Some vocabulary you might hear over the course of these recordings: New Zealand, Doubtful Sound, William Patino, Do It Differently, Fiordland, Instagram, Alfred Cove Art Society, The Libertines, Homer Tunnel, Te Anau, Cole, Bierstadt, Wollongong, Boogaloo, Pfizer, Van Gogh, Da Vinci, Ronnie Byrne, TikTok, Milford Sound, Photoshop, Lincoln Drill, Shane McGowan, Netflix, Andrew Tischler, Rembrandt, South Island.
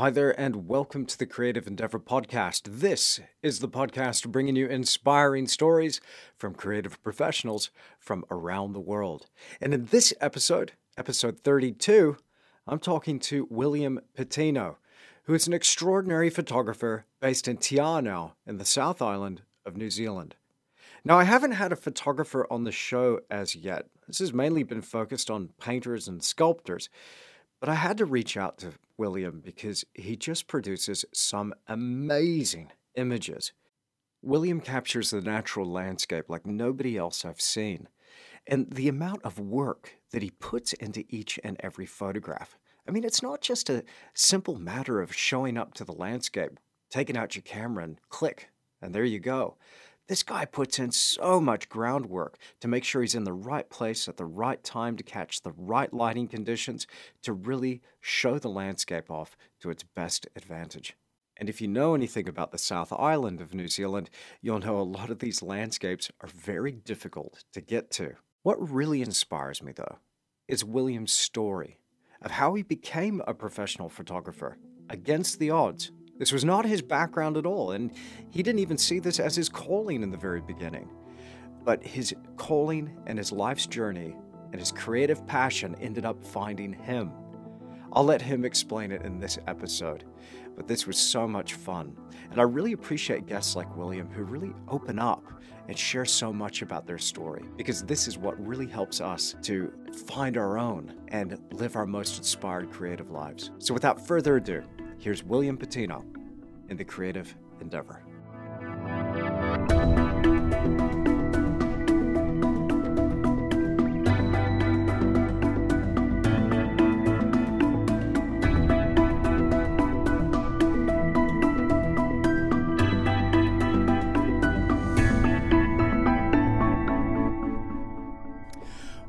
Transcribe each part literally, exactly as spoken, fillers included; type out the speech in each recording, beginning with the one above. Hi there, and welcome to the Creative Endeavor Podcast. This is the podcast bringing you inspiring stories from creative professionals from around the world. And in this episode, episode thirty-two, I'm talking to William Patino, who is an extraordinary photographer based in Te Anau in the South Island of New Zealand. Now, I haven't had a photographer on the show as yet. This has mainly been focused on painters and sculptors, but I had to reach out to William because he just produces some amazing images. William captures the natural landscape like nobody else I've seen. And the amount of work that he puts into each and every photograph. I mean, it's not just a simple matter of showing up to the landscape, taking out your camera and click, and there you go. This guy puts in so much groundwork to make sure he's in the right place at the right time to catch the right lighting conditions to really show the landscape off to its best advantage. And if you know anything about the South Island of New Zealand, you'll know a lot of these landscapes are very difficult to get to. What really inspires me, though, is William's story of how he became a professional photographer against the odds. This was not his background at all, and he didn't even see this as his calling in the very beginning. But his calling and his life's journey and his creative passion ended up finding him. I'll let him explain it in this episode, but this was so much fun. And I really appreciate guests like William who really open up and share so much about their story, because this is what really helps us to find our own and live our most inspired creative lives. So without further ado, here's William Patino in The Creative Endeavor.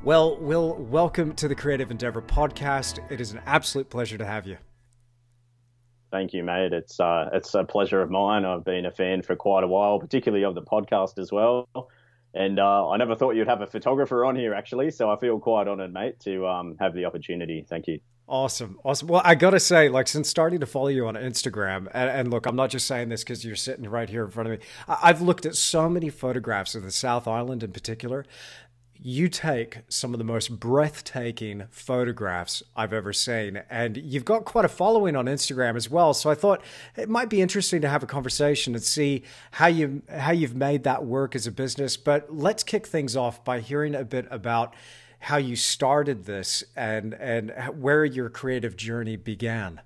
Well, Will, welcome to The Creative Endeavor Podcast. It is an absolute pleasure to have you. Thank you, mate. It's uh, it's a pleasure of mine. I've been a fan for quite a while, particularly of the podcast as well. And uh, I never thought you'd have a photographer on here, actually. So I feel quite honored, mate, to um, have the opportunity. Thank you. Awesome. Awesome. Well, I got to say, like, since starting to follow you on Instagram, and, and look, I'm not just saying this because you're sitting right here in front of me. I- I've looked at so many photographs of the South Island in particular. You take some of the most breathtaking photographs I've ever seen, and you've got quite a following on Instagram as well. So I thought it might be interesting to have a conversation and see how you how you've made that work as a business. But let's kick things off by hearing a bit about how you started this and and where your creative journey began.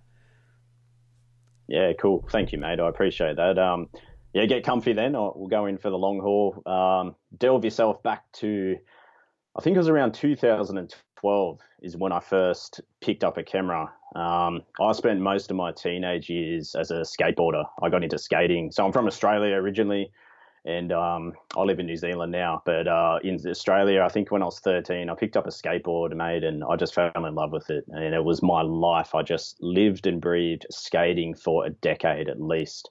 Yeah, cool. Thank you, mate. I appreciate that. Um, yeah, get comfy then. We'll go in for the long haul. Um, delve yourself back to, I think it was around two thousand twelve is when I first picked up a camera. Um, I spent most of my teenage years as a skateboarder. I got into skating. So I'm from Australia originally, and um, I live in New Zealand now. But uh, in Australia, I think when I was thirteen, I picked up a skateboard, mate, and I just fell in love with it. And it was my life. I just lived and breathed skating for a decade at least.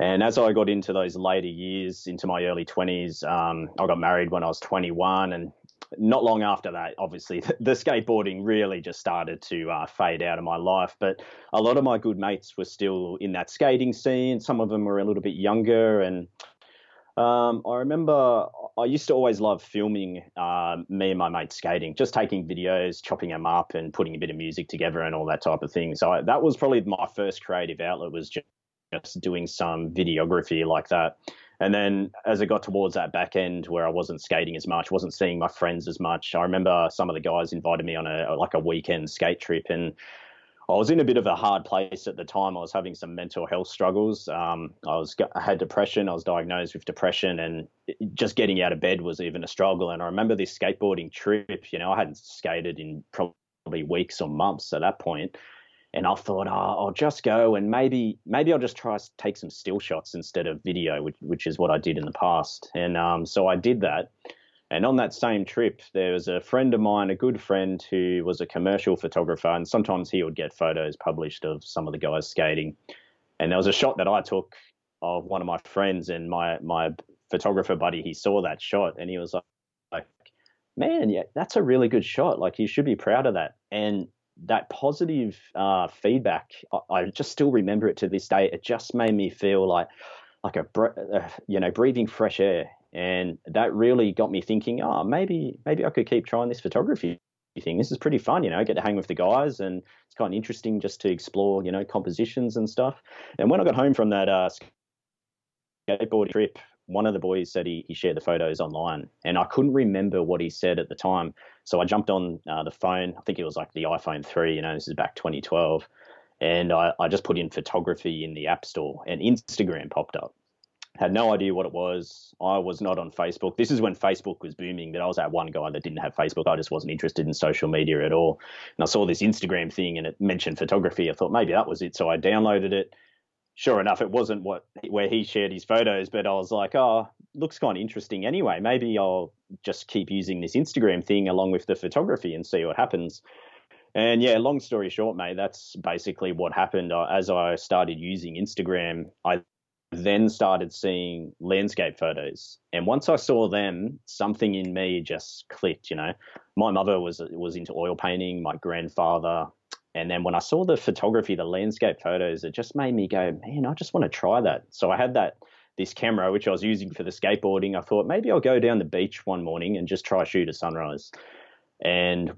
And as I got into those later years, into my early twenties, um, I got married when I was twenty-one, and not long after that, obviously, the skateboarding really just started to uh, fade out of my life. But a lot of my good mates were still in that skating scene. Some of them were a little bit younger. And um, I remember I used to always love filming uh, me and my mates skating, just taking videos, chopping them up and putting a bit of music together and all that type of thing. So I, that was probably my first creative outlet, was just, just doing some videography like that. And then as it got towards that back end where I wasn't skating as much, wasn't seeing my friends as much, I remember some of the guys invited me on a like a weekend skate trip, and I was in a bit of a hard place at the time. I was having some mental health struggles. Um, I was I had depression. I was diagnosed with depression, and just getting out of bed was even a struggle. And I remember this skateboarding trip. You know, I hadn't skated in probably weeks or months at that point. And I thought, oh, I'll just go and maybe maybe I'll just try to take some still shots instead of video, which, which is what I did in the past. And um, so I did that. And on that same trip, there was a friend of mine, a good friend who was a commercial photographer, and sometimes he would get photos published of some of the guys skating. And there was a shot that I took of one of my friends, and my, my photographer buddy, he saw that shot and he was like, man, yeah, that's a really good shot. Like, you should be proud of that. And that positive uh, feedback, I, I just still remember it to this day. It just made me feel like like a uh, you know, breathing fresh air, and that really got me thinking, oh, maybe maybe I could keep trying this photography thing. This is pretty fun, you know. I get to hang with the guys, and it's kind of interesting just to explore, you know, compositions and stuff. And when I got home from that uh, skateboarding trip, one of the boys said he, he shared the photos online, and I couldn't remember what he said at the time. So I jumped on uh, the phone. I think it was like the iPhone three, you know, this is back twenty twelve. And I, I just put in photography in the App Store, and Instagram popped up. Had no idea what it was. I was not on Facebook. This is when Facebook was booming, but I was that one guy that didn't have Facebook. I just wasn't interested in social media at all. And I saw this Instagram thing, and it mentioned photography. I thought maybe that was it. So I downloaded it. Sure enough, it wasn't what where he shared his photos, but I was like, oh, looks kind of interesting anyway. Maybe I'll just keep using this Instagram thing along with the photography and see what happens. And yeah, long story short, mate, that's basically what happened. As I started using Instagram, I then started seeing landscape photos. And once I saw them, something in me just clicked, you know. My mother was was into oil painting, my grandfather. And then when I saw the photography, the landscape photos, it just made me go, man, I just want to try that. So I had that this camera, which I was using for the skateboarding. I thought maybe I'll go down the beach one morning and just try shoot a sunrise. And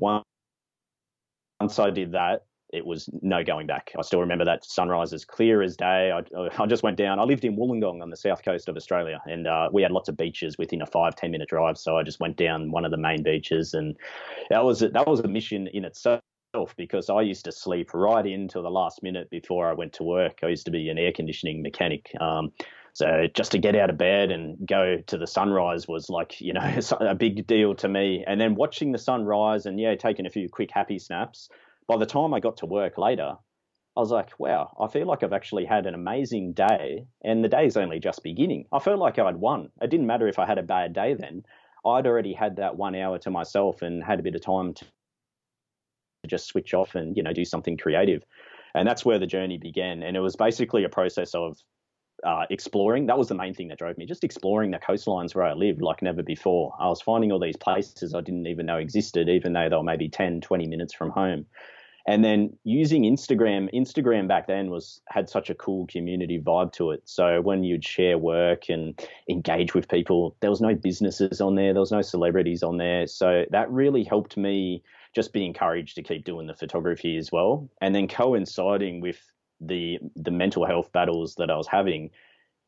once I did that, it was no going back. I still remember that sunrise as clear as day. I, I just went down. I lived in Wollongong on the south coast of Australia, and uh, we had lots of beaches within a five, ten minute drive. So I just went down one of the main beaches, and that was that was a mission in itself. Because I used to sleep right into the last minute before I went to work. I used to be an air conditioning mechanic. Um, so just to get out of bed and go to the sunrise was like, you know, a big deal to me. And then watching the sunrise and, yeah, taking a few quick happy snaps. By the time I got to work later, I was like, wow, I feel like I've actually had an amazing day, and the day's only just beginning. I felt like I'd won. It didn't matter if I had a bad day then. I'd already had that one hour to myself and had a bit of time to just switch off and, you know, do something creative. And that's where the journey began. And it was basically a process of uh, exploring. That was the main thing that drove me, just exploring the coastlines where I lived like never before. I was finding all these places I didn't even know existed, even though they were maybe ten, twenty minutes from home. And then using Instagram, Instagram back then was had such a cool community vibe to it. So when you'd share work and engage with people, there was no businesses on there. There was no celebrities on there. So that really helped me just be encouraged to keep doing the photography as well. And then coinciding with the the mental health battles that I was having,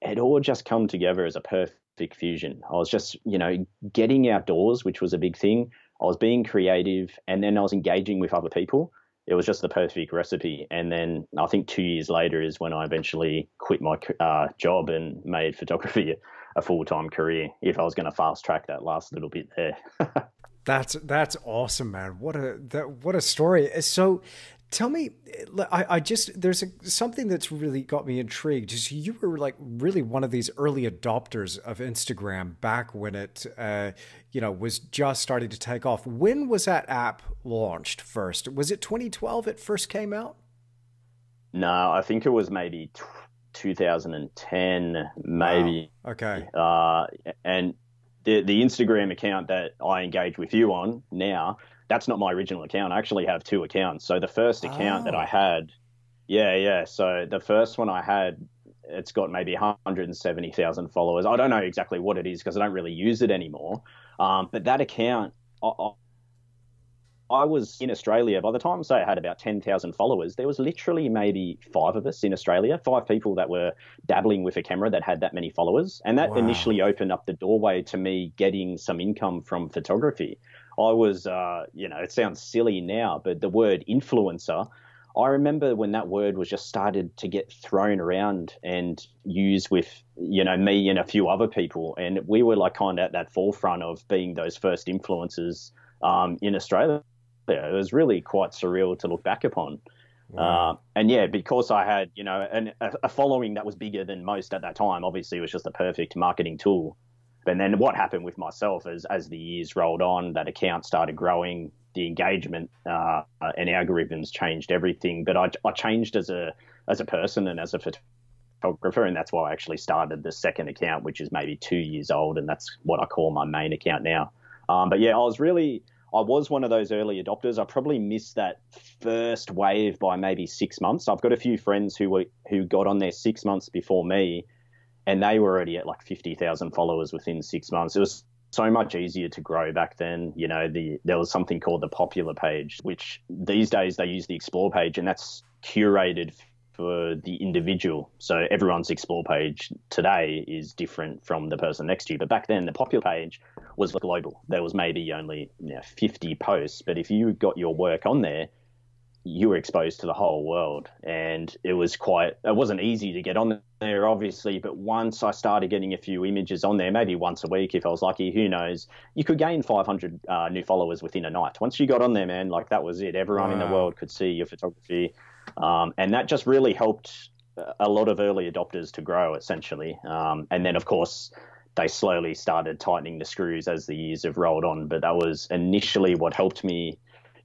it all just come together as a perfect fusion. I was just, you know, getting outdoors, which was a big thing. I was being creative, and then I was engaging with other people. It was just the perfect recipe. And then I think two years later is when I eventually quit my uh, job and made photography a full-time career, if I was going to fast track that last little bit there. That's that's awesome, man. What a that, what a story. So tell me, I, I just, there's a, something that's really got me intrigued. Just, you were like really one of these early adopters of Instagram back when it, uh, you know, was just starting to take off. When was that app launched first? Was it twenty twelve it first came out? No, I think it was maybe twenty ten, maybe. Wow. Okay. Uh, and the, the Instagram account that I engage with you on now, that's not my original account. I actually have two accounts. So the first account oh. that I had, yeah, yeah. So the first one I had, it's got maybe one hundred seventy thousand followers. I don't know exactly what it is because I don't really use it anymore. Um, but that account, I, I was in Australia. By the time, say, I had about ten thousand followers, there was literally maybe five of us in Australia, five people that were dabbling with a camera that had that many followers. And that wow. initially opened up the doorway to me getting some income from photography. I was, uh, you know, it sounds silly now, but the word influencer, I remember when that word was just started to get thrown around and used with, you know, me and a few other people. And we were like kind of at that forefront of being those first influencers um, in Australia. It was really quite surreal to look back upon. Wow. Uh, and yeah, because I had, you know, an, a following that was bigger than most at that time, obviously it was just the perfect marketing tool. And then what happened with myself is as the years rolled on, that account started growing, the engagement uh, and algorithms changed everything. But I, I changed as a as a person and as a photographer, and that's why I actually started the second account, which is maybe two years old, and that's what I call my main account now. Um, but yeah, I was really I was one of those early adopters. I probably missed that first wave by maybe six months. I've got a few friends who were who got on there six months before me, and they were already at like fifty thousand followers within six months. It was so much easier to grow back then. You know, the there was something called the popular page, which these days they use the explore page, and that's curated for the individual. So everyone's explore page today is different from the person next to you. But back then, the popular page was global. There was maybe only you know, fifty posts. But if you got your work on there, you were exposed to the whole world. And it was quite, it wasn't easy to get on there, obviously. But once I started getting a few images on there, maybe once a week, if I was lucky, who knows, you could gain five hundred uh, new followers within a night. Once you got on there, man, like that was it. Everyone wow. in the world could see your photography. Um, and that just really helped a lot of early adopters to grow, essentially. Um, and then, of course, they slowly started tightening the screws as the years have rolled on. But that was initially what helped me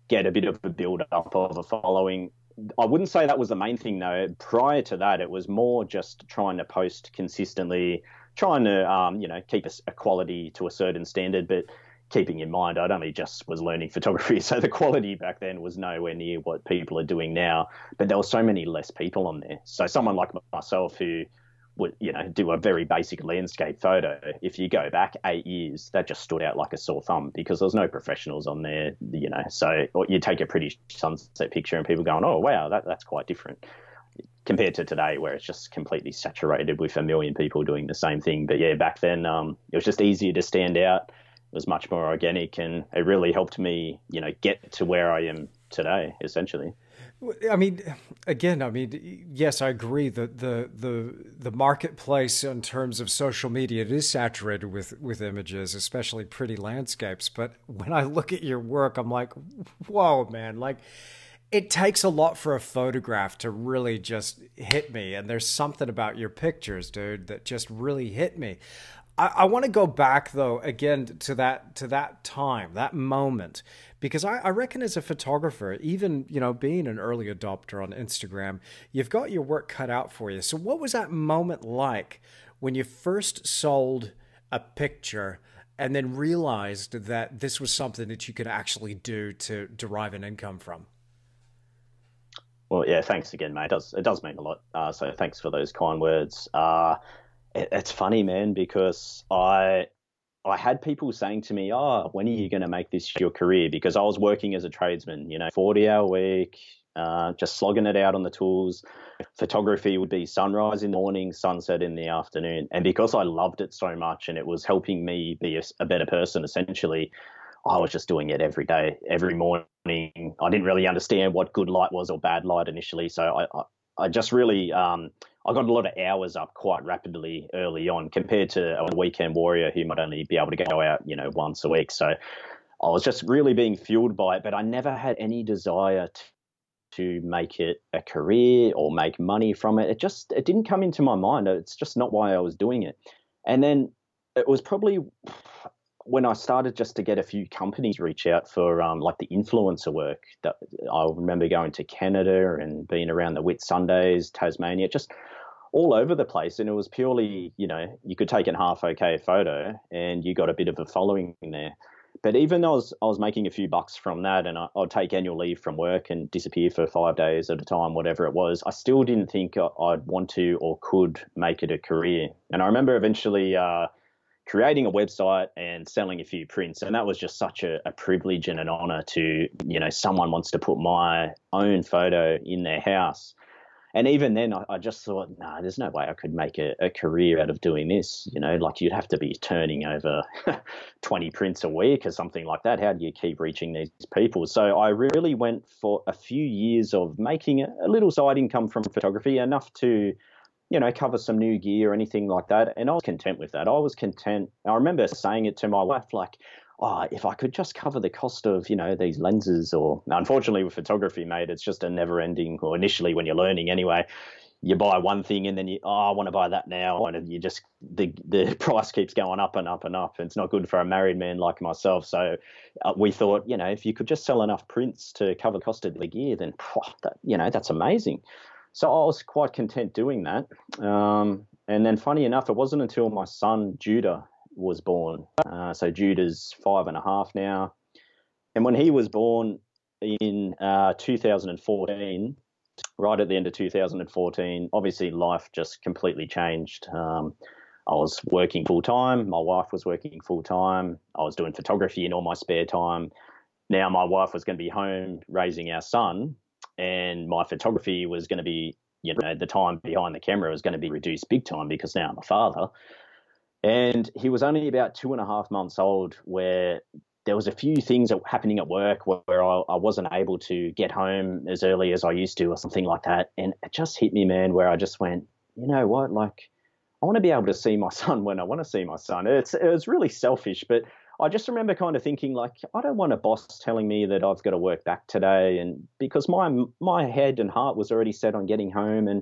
get a bit of a build-up of a following. I wouldn't say that was the main thing, though. Prior to that, it was more just trying to post consistently, trying to, um, you know, keep a, a quality to a certain standard. But keeping in mind, I'd only just was learning photography, so the quality back then was nowhere near what people are doing now. But there were so many less people on there. So someone like myself who would, you know, do a very basic landscape photo, if you go back eight years, that just stood out like a sore thumb because there was no professionals on there, you know. So you take a pretty sunset picture and people going, oh, wow, that, that's quite different compared to today where it's just completely saturated with a million people doing the same thing. But, yeah, back then um, it was just easier to stand out. Was much more organic, and it really helped me, you know, get to where I am today, essentially. I mean, again, I mean, yes, I agree that the the the marketplace in terms of social media, it is saturated with with images, especially pretty landscapes. But when I look at your work, I'm like, whoa, man, like it takes a lot for a photograph to really just hit me. And there's something about your pictures, dude, that just really hit me. I, I want to go back, though, again, to that to that time, that moment, because I, I reckon as a photographer, even, you know, being an early adopter on Instagram, you've got your work cut out for you. So what was that moment like when you first sold a picture and then realized that this was something that you could actually do to derive an income from? Well, yeah, thanks again, mate. It does, it does mean a lot. Uh, so thanks for those kind words. Uh It's funny, man, because I I had people saying to me, oh, when are you going to make this your career? Because I was working as a tradesman, you know, forty-hour week, uh, just slogging it out on the tools. Photography would be sunrise in the morning, sunset in the afternoon. And because I loved it so much and it was helping me be a, a better person, essentially, I was just doing it every day, every morning. I didn't really understand what good light was or bad light initially. So I, I, I just really... Um, I got a lot of hours up quite rapidly early on compared to a weekend warrior who might only be able to go out, you know, once a week. So I was just really being fueled by it, but I never had any desire to, to make it a career or make money from it. It just, it didn't come into my mind. It's just not why I was doing it. And then it was probably when I started just to get a few companies reach out for um, like the influencer work. That I remember going to Canada and being around the Whit Sundays, Tasmania, just all over the place. And it was purely, you know, you could take an half okay photo and you got a bit of a following there. But even though I was, I was making a few bucks from that and I, I'd take annual leave from work and disappear for five days at a time, whatever it was, I still didn't think I, I'd want to or could make it a career. And I remember eventually... Uh, creating a website and selling a few prints. And that was just such a, a privilege and an honor to, you know, someone wants to put my own photo in their house. And even then I, I just thought, no, nah, there's no way I could make a, a career out of doing this. You know, like you'd have to be turning over twenty prints a week or something like that. How do you keep reaching these people? So I really went for a few years of making a, a little side income from photography, enough to, you know, cover some new gear or anything like that. And I was content with that. I was content. I remember saying it to my wife, like, oh, if I could just cover the cost of, you know, these lenses or unfortunately with photography, mate, it's just a never ending or initially when you're learning anyway, you buy one thing and then you, oh, I want to buy that now. And you just, the, the price keeps going up and up and up. And it's not good for a married man like myself. So uh, we thought, you know, if you could just sell enough prints to cover the cost of the gear, then, oh, that, you know, that's amazing. So I was quite content doing that. Um, and then funny enough, it wasn't until my son, Judah, was born. Uh, so Judah's five and a half now. And when he was born in uh, two thousand fourteen, right at the end of two thousand fourteen, obviously life just completely changed. Um, I was working full-time. My wife was working full-time. I was doing photography in all my spare time. Now my wife was going to be home raising our son, and my photography was going to be, you know, the time behind the camera was going to be reduced big time because now I'm a father. And he was only about two and a half months old where there was a few things that were happening at work where I, I wasn't able to get home as early as I used to or something like that. And it just hit me, man, where I just went, you know what, like, I want to be able to see my son when I want to see my son. It's, it was really selfish, but I just remember kind of thinking, like, I don't want a boss telling me that I've got to work back today. And because my my head and heart was already set on getting home. And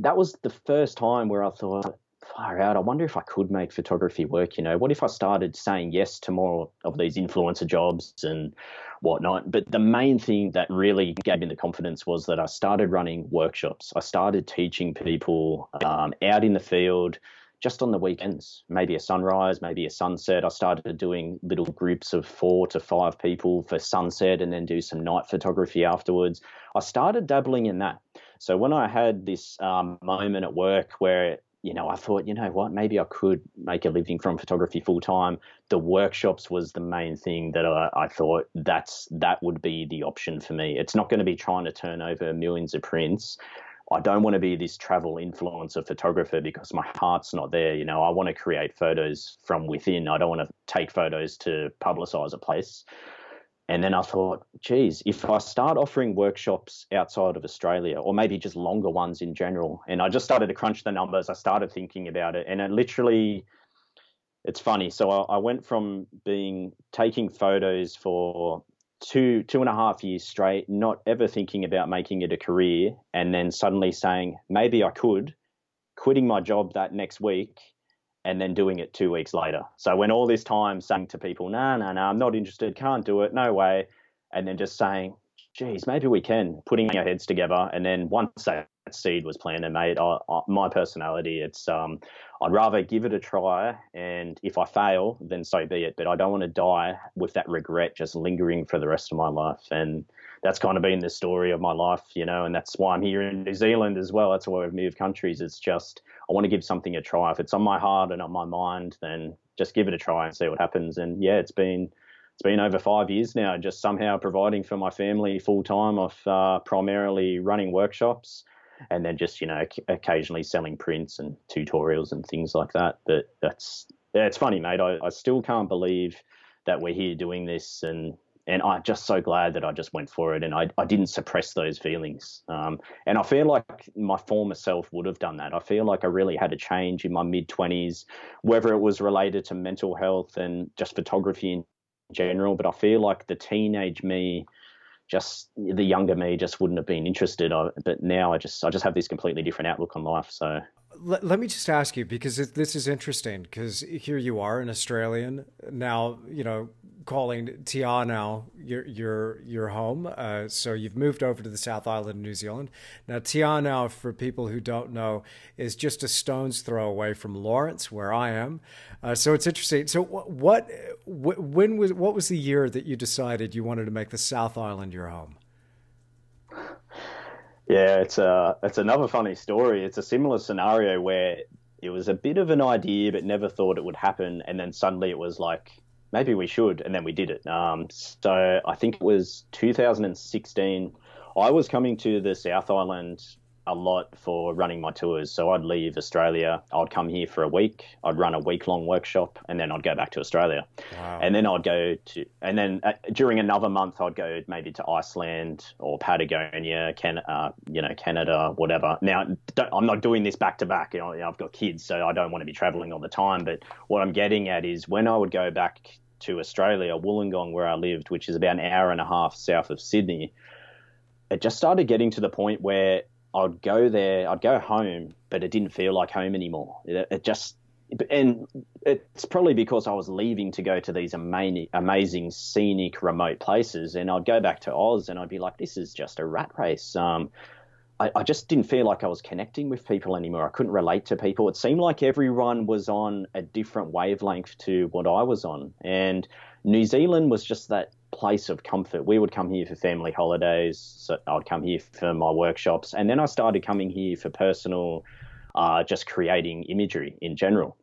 that was the first time where I thought, far out, I wonder if I could make photography work. You know, what if I started saying yes to more of these influencer jobs and whatnot? But the main thing that really gave me the confidence was that I started running workshops. I started teaching people um, out in the field, just on the weekends, maybe a sunrise, maybe a sunset. I started doing little groups of four to five people for sunset and then do some night photography afterwards. I started dabbling in that. So when I had this um, moment at work where, you know, I thought, you know what, maybe I could make a living from photography full time. The workshops was the main thing that I, I thought that's that would be the option for me. It's not going to be trying to turn over millions of prints. I don't want to be this travel influencer photographer because my heart's not there. You know, I want to create photos from within. I don't want to take photos to publicize a place. And then I thought, geez, if I start offering workshops outside of Australia or maybe just longer ones in general, and I just started to crunch the numbers, I started thinking about it, and it literally, it's funny. So I, I went from being taking photos for two, two and a half years straight, not ever thinking about making it a career, and then suddenly saying, maybe I could, quitting my job that next week, and then doing it two weeks later. So when all this time saying to people, no, no, no, I'm not interested, can't do it, no way, and then just saying, geez, maybe we can, putting our heads together. And then once that seed was planted, mate, I, I, my personality, it's um, I'd rather give it a try, and if I fail, then so be it. But I don't want to die with that regret just lingering for the rest of my life. And that's kind of been the story of my life, you know, and that's why I'm here in New Zealand as well. That's why I've moved countries. It's just I want to give something a try. If it's on my heart and on my mind, then just give it a try and see what happens. And, yeah, it's been – it's been over five years now, just somehow providing for my family full-time off uh, primarily running workshops and then just, you know, occasionally selling prints and tutorials and things like that. But that's, yeah, it's funny, mate. I, I still can't believe that we're here doing this, and, and I'm just so glad that I just went for it and I, I didn't suppress those feelings. Um, and I feel like my former self would have done that. I feel like I really had a change in my mid-twenties, whether it was related to mental health and just photography in general, but I feel like the teenage me, just the younger me, just wouldn't have been interested. I, but now I just I just have this completely different outlook on life. So let, let me just ask you, because it, this is interesting, because here you are, an Australian now, you know, calling Te Anau your your your home. Uh, so you've moved over to the South Island of New Zealand. Now Te Anau, for people who don't know, is just a stone's throw away from Lawrence, where I am. Uh, so it's interesting. So what wh- when was what was the year that you decided you wanted to make the South Island your home? Yeah, it's a it's another funny story. It's a similar scenario where it was a bit of an idea, but never thought it would happen, and then suddenly it was like, maybe we should, and then we did it. Um, so I think it was two thousand sixteen. I was coming to the South Island a lot for running my tours. So I'd leave Australia, I'd come here for a week, I'd run a week-long workshop, and then I'd go back to Australia. Wow. And then I'd go to, and then uh, during another month, I'd go maybe to Iceland or Patagonia, Can, uh, you know, Canada, whatever. Now, don't, I'm not doing this back to back. You know, I've got kids, so I don't want to be traveling all the time. But what I'm getting at is when I would go back to Australia, Wollongong, where I lived, which is about an hour and a half south of Sydney, it just started getting to the point where I'd go there, I'd go home, but it didn't feel like home anymore. It, it just, and it's probably because I was leaving to go to these amazing, amazing scenic remote places, and I'd go back to Oz and I'd be like, this is just a rat race. Um, I, I just didn't feel like I was connecting with people anymore. I couldn't relate to people. It seemed like everyone was on a different wavelength to what I was on. And New Zealand was just that place of comfort. We would come here for family holidays. So I'd come here for my workshops. And then I started coming here for personal, uh, just creating imagery in general.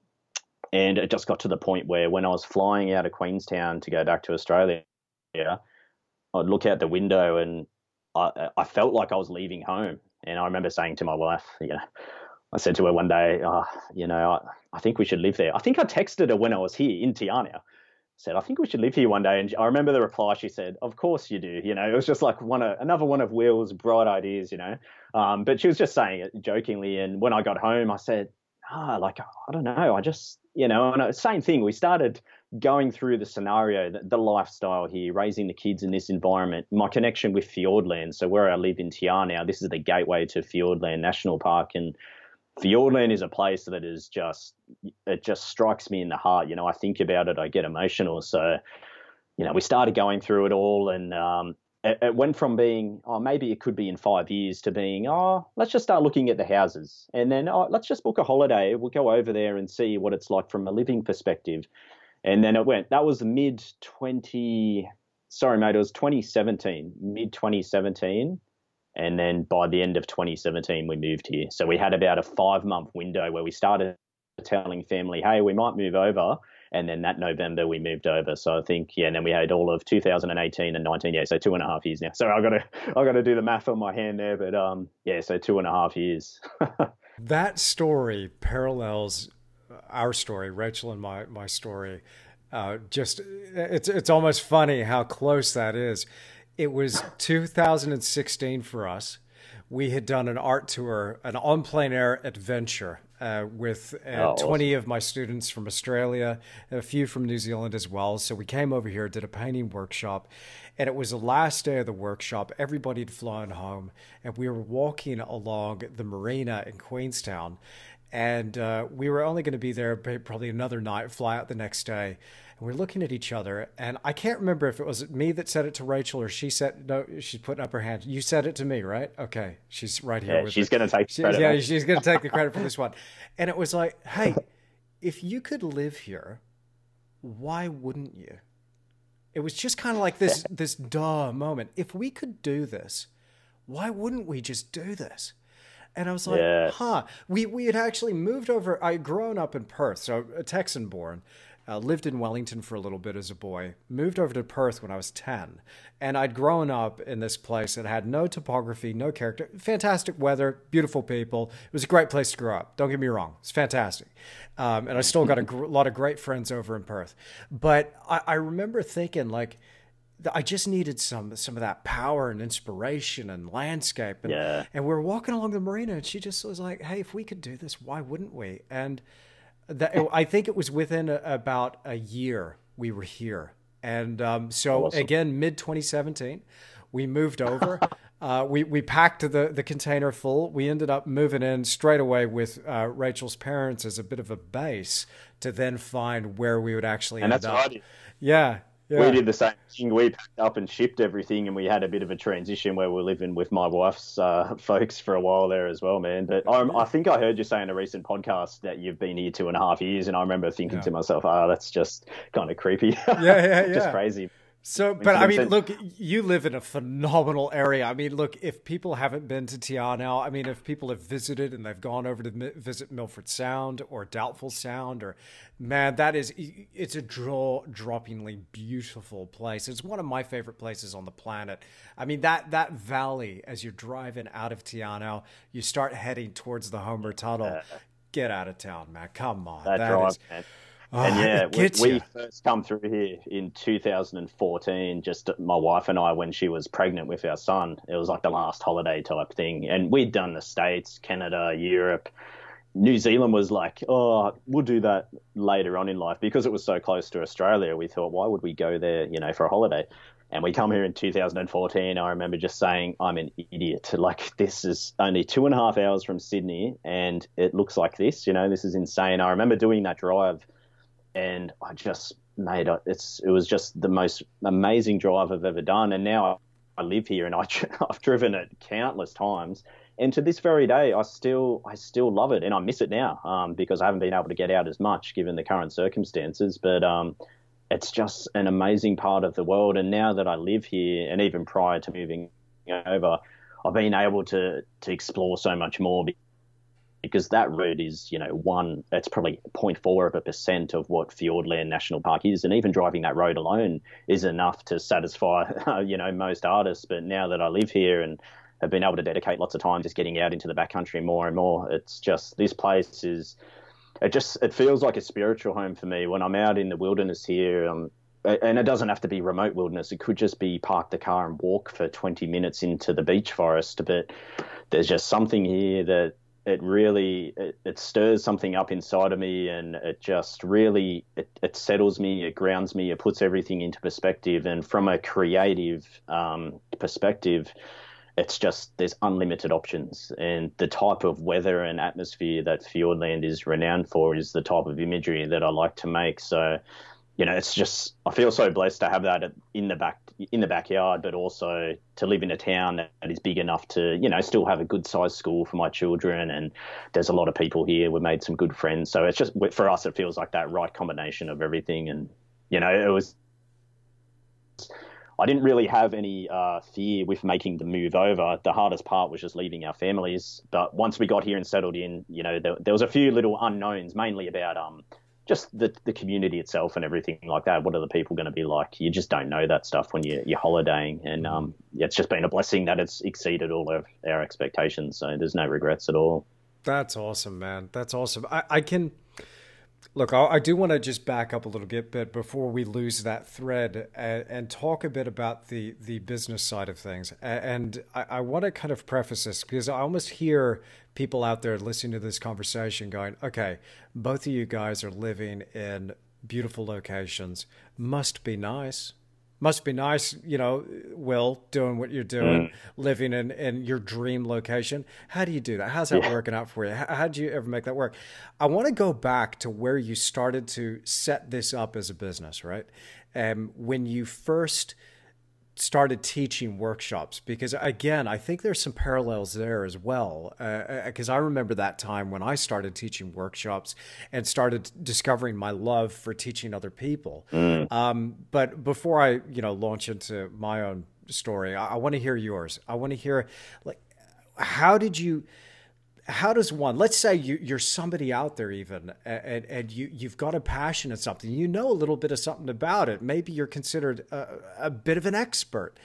And it just got to the point where when I was flying out of Queenstown to go back to Australia, I'd look out the window and I, I felt like I was leaving home. And I remember saying to my wife, you know, I said to her one day, oh, you know, I, I think we should live there. I think I texted her when I was here in Te Anau. Said, I think we should live here one day. And I remember the reply. She said, of course you do. You know, it was just like one of, another one of Will's bright ideas, you know. Um, but she was just saying it jokingly. And when I got home, I said, ah, like, I don't know. I just, you know, and same thing. We started going through the scenario, the, the lifestyle here, raising the kids in this environment, my connection with Fiordland. So where I live in Te Anau, this is the gateway to Fiordland National Park. And Fiordland is a place that is just, it just strikes me in the heart. You know, I think about it, I get emotional. So, you know, we started going through it all, and um, it, it went from being, oh, maybe it could be in five years to being, oh, let's just start looking at the houses, and then oh, let's just book a holiday. We'll go over there and see what it's like from a living perspective. And then it went, that was mid twenty, sorry, mate, it was twenty seventeen, mid twenty seventeen. And then by the end of twenty seventeen, we moved here. So we had about a five-month window where we started telling family, hey, we might move over. And then that November, we moved over. So I think, yeah, and then we had all of two thousand eighteen and nineteen. Yeah, so two and a half years now. So I've got to, I've got to do the math on my hand there. But, um, yeah, so two and a half years. That story parallels our story, Rachel and my, my story. Uh, just it's it's almost funny how close that is. It was two thousand sixteen for us. We had done an art tour, an on-plein air adventure uh, with uh, oh, twenty awesome. Of my students from Australia, a few from New Zealand as well. So we came over here, did a painting workshop, and it was the last day of the workshop. Everybody had flown home, and we were walking along the marina in Queenstown, and uh, we were only going to be there probably another night, fly out the next day. We're looking at each other, and I can't remember if it was me that said it to Rachel or she said, no, she's putting up her hand. You said it to me, right? Okay. She's right here. Yeah, with she's going to take the credit. She, yeah, she's going to take the credit for this one. And it was like, hey, if you could live here, why wouldn't you? It was just kind of like this, this duh moment. If we could do this, why wouldn't we just do this? And I was like, yes. huh, we, we had actually moved over. I had grown up in Perth, so a Texan born. Uh, lived in Wellington for a little bit as a boy, moved over to Perth when I was ten. And I'd grown up in this place that had no topography, no character, fantastic weather, beautiful people. It was a great place to grow up. Don't get me wrong. It's fantastic. Um, and I still got a gr- lot of great friends over in Perth. But I, I remember thinking, like, I just needed some some of that power and inspiration and landscape. And, yeah. and we were walking along the marina, and she just was like, hey, if we could do this, why wouldn't we? And that, I think it was within a, about a year we were here. And um, so awesome. Again, mid twenty seventeen, we moved over. uh, we, we packed the, the container full. We ended up moving in straight away with uh, Rachel's parents as a bit of a base to then find where we would actually and end up. And that's what I did. Yeah. Yeah. We did the same thing. We packed up and shipped everything, and we had a bit of a transition where we were living with my wife's uh, folks for a while there as well, man. But I'm, I think I heard you say in a recent podcast that you've been here two and a half years, and I remember thinking yeah. to myself, oh, that's just kind of creepy. Yeah, yeah, yeah. Just crazy. So, but I mean, look, you live in a phenomenal area. I mean, look, if people haven't been to Te Anau, I mean, if people have visited and they've gone over to visit Milford Sound or Doubtful Sound, or man, that is, it's a jaw-droppingly beautiful place. It's one of my favorite places on the planet. I mean, that that valley, as you're driving out of Te Anau, you start heading towards the Homer Tunnel. Get out of town, man. Come on. That, that drive, is, man. Oh, and yeah, we, we first come through here in two thousand fourteen, just my wife and I, when she was pregnant with our son. It was like the last holiday type thing. And we'd done the States, Canada, Europe. New Zealand was like, oh, we'll do that later on in life. Because it was so close to Australia, we thought, why would we go there, you know, for a holiday? And we come here in two thousand fourteen. I remember just saying, I'm an idiot. Like, this is only two and a half hours from Sydney, and it looks like this. You know, this is insane. I remember doing that drive. And I just made it. It's it was just the most amazing drive I've ever done. And now I, I live here, and I, I've driven it countless times. And to this very day, I still I still love it, and I miss it now um, because I haven't been able to get out as much given the current circumstances. But um, it's just an amazing part of the world. And now that I live here, and even prior to moving over, I've been able to to explore so much more, because that route is, you know, one, it's probably zero point four of a percent of what Fiordland National Park is. And even driving that road alone is enough to satisfy, you know, most artists. But now that I live here and have been able to dedicate lots of time just getting out into the backcountry more and more, it's just, this place is, it just, it feels like a spiritual home for me when I'm out in the wilderness here. Um, and it doesn't have to be remote wilderness. It could just be park the car and walk for twenty minutes into the beach forest. But there's just something here that it really, it, it stirs something up inside of me, and it just really, it, it settles me, it grounds me, it puts everything into perspective. And from a creative um, perspective, it's just, there's unlimited options. And the type of weather and atmosphere that Fiordland is renowned for is the type of imagery that I like to make. So, you know, it's just, I feel so blessed to have that in the back, in the backyard, but also to live in a town that is big enough to, you know, still have a good sized school for my children. And there's a lot of people here. We made some good friends. So it's just, for us, it feels like that right combination of everything. And, you know, it was, I didn't really have any uh, fear with making the move over. The hardest part was just leaving our families. But once we got here and settled in, you know, there, there was a few little unknowns, mainly about um, just the, the community itself and everything like that. What are the people going to be like? You just don't know that stuff when you're, you're holidaying. And um, it's just been a blessing that it's exceeded all of our expectations. So there's no regrets at all. That's awesome, man. That's awesome. I, I can... Look, I do want to just back up a little bit, but before we lose that thread, and, and talk a bit about the, the business side of things. And I, I want to kind of preface this, because I almost hear people out there listening to this conversation going, okay, both of you guys are living in beautiful locations. Must be nice. Must be nice, you know, Will, doing what you're doing, mm. living in, in your dream location. How do you do that? How's that yeah. working out for you? How, how do you ever make that work? I want to go back to where you started to set this up as a business, right? Um, when you first started teaching workshops, because again, I think there's some parallels there as well. Because uh, I remember that time when I started teaching workshops and started discovering my love for teaching other people. Mm. Um, but before I, you know, launch into my own story, I, I want to hear yours. I want to hear, like, how did you? How does one, let's say you, you're somebody out there even, and, and you, you've got a passion in something, you know a little bit of something about it. Maybe you're considered a, a bit of an expert.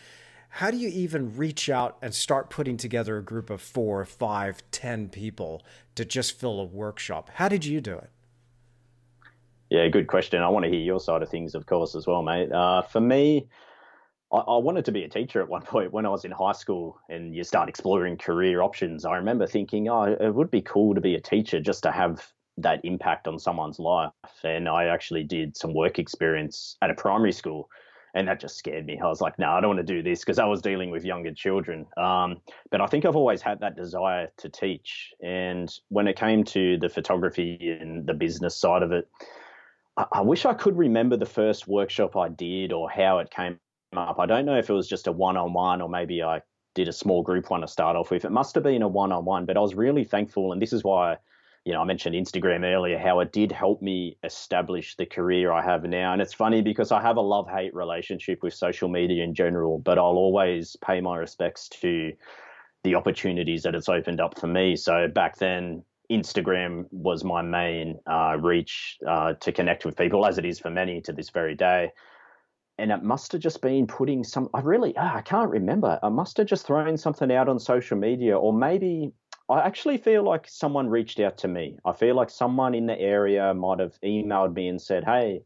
How do you even reach out and start putting together a group of four, five, ten people to just fill a workshop? How did you do it? Yeah, good question. I want to hear your side of things, of course, as well, mate. Uh, for me, I wanted to be a teacher at one point when I was in high school, and you start exploring career options. I remember thinking, oh, it would be cool to be a teacher just to have that impact on someone's life. And I actually did some work experience at a primary school, and that just scared me. I was like, no, nah, I don't want to do this, because I was dealing with younger children. Um, but I think I've always had that desire to teach. And when it came to the photography and the business side of it, I, I wish I could remember the first workshop I did or how it came up. I don't know if it was just a one-on-one, or maybe I did a small group one to start off with. It must have been a one-on-one, but I was really thankful, and this is why, you know, I mentioned Instagram earlier, how it did help me establish the career I have now. And it's funny, because I have a love-hate relationship with social media in general, but I'll always pay my respects to the opportunities that it's opened up for me. So back then, Instagram was my main uh, reach uh, to connect with people, as it is for many to this very day. And it must have just been putting some, I really, oh, I can't remember. I must have just thrown something out on social media, or maybe I actually feel like someone reached out to me. I feel like someone in the area might have emailed me and said, hey,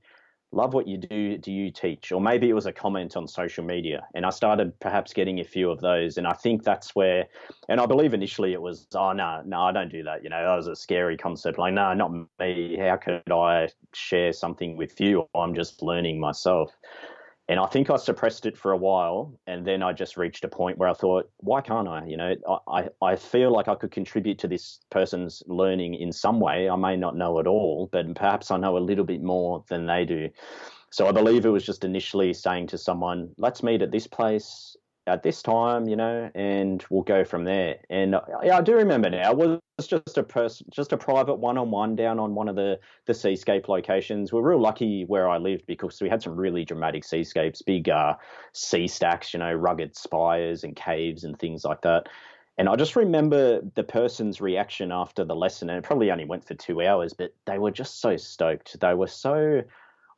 love what you do. Do you teach? Or maybe it was a comment on social media. And I started perhaps getting a few of those. And I think that's where, and I believe initially it was, oh, no, no, I don't do that. You know, that was a scary concept. Like, no, not me. How could I share something with you? I'm just learning myself. And I think I suppressed it for a while, and then I just reached a point where I thought, why can't I? You know, I, I feel like I could contribute to this person's learning in some way. I may not know it all, but perhaps I know a little bit more than they do. So I believe it was just initially saying to someone, let's meet at this place. at this time, you know, and we'll go from there. And yeah, I do remember now. It was just a person, just a private one-on-one down on one of the the seascape locations. We were real lucky where I lived because we had some really dramatic seascapes, big uh, sea stacks, you know, rugged spires and caves and things like that. And I just remember the person's reaction after the lesson, and it probably only went for two hours, but they were just so stoked. They were so,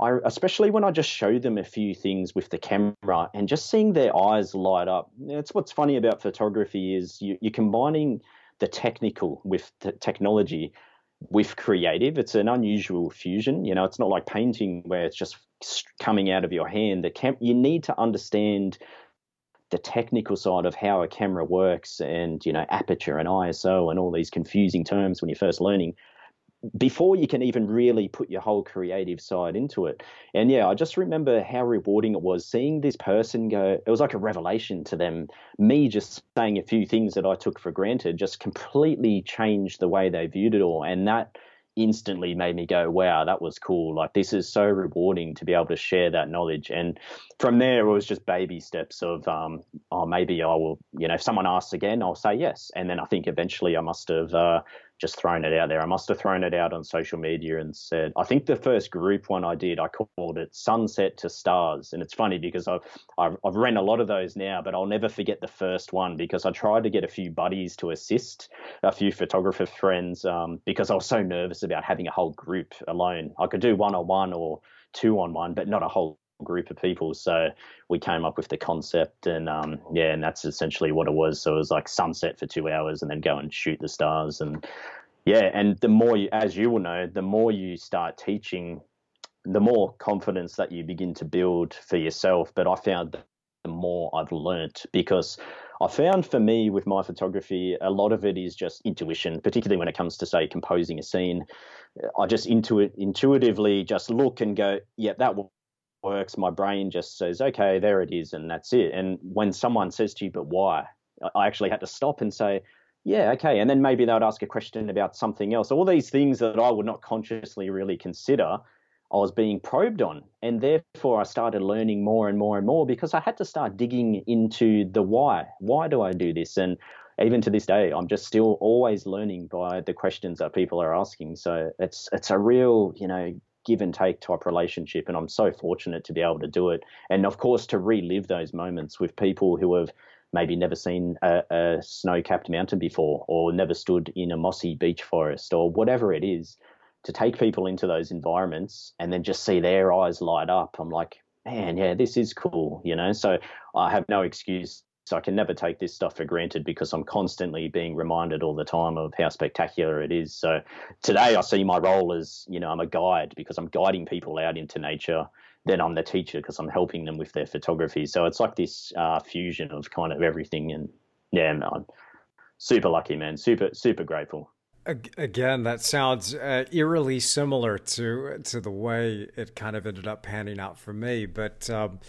I, especially when I just showed them a few things with the camera and just seeing their eyes light up. It's what's funny about photography is you, you're combining the technical with the technology with creative. It's an unusual fusion. You know, it's not like painting where it's just coming out of your hand. The cam- you need to understand the technical side of how a camera works and, you know, aperture and I S O and all these confusing terms when you're first learning before you can even really put your whole creative side into it. And yeah, I just remember how rewarding it was seeing this person go, it was like a revelation to them. Me just saying a few things that I took for granted just completely changed the way they viewed it all. And that instantly made me go, wow, that was cool. Like, this is so rewarding to be able to share that knowledge. And from there, it was just baby steps of, um, oh, maybe I will, you know, if someone asks again, I'll say yes. And then I think eventually I must have uh, just thrown it out there. I must have thrown it out on social media and said, I think the first group one I did, I called it Sunset to Stars. And it's funny because I've, I've, I've ran a lot of those now, but I'll never forget the first one because I tried to get a few buddies to assist, a few photographer friends, um, because I was so nervous about having a whole group alone. I could do one-on-one or two-on-one, but not a whole group of people. So we came up with the concept and um yeah, and that's essentially what it was. So it was like sunset for two hours and then go and shoot the stars. And yeah, and the more you, as you will know, the more you start teaching, the more confidence that you begin to build for yourself. But I found that the more I've learnt, because I found for me with my photography, a lot of it is just intuition, particularly when it comes to, say, composing a scene. I just intuit intuitively just look and go, yeah, that will works. My brain just says, okay, there it is, and that's it. And when someone says to you, but why? I actually had to stop and say, yeah, okay. And then maybe they would ask a question about something else. All these things that I would not consciously really consider, I was being probed on. And therefore, I started learning more and more and more because I had to start digging into the why. Why do I do this? And even to this day, I'm just still always learning by the questions that people are asking. So it's it's a real, you know, give and take type relationship. And I'm so fortunate to be able to do it. And of course, to relive those moments with people who have maybe never seen a, a snow-capped mountain before, or never stood in a mossy beech forest, or whatever it is, to take people into those environments and then just see their eyes light up. I'm like, man, yeah, this is cool, you know? So I have no excuse. So I can never take this stuff for granted because I'm constantly being reminded all the time of how spectacular it is. So today I see my role as, you know, I'm a guide because I'm guiding people out into nature. Then I'm the teacher because I'm helping them with their photography. So it's like this uh, fusion of kind of everything. And yeah, man, I'm super lucky, man. Super, super grateful. Again, that sounds uh, eerily similar to to the way it kind of ended up panning out for me. But um,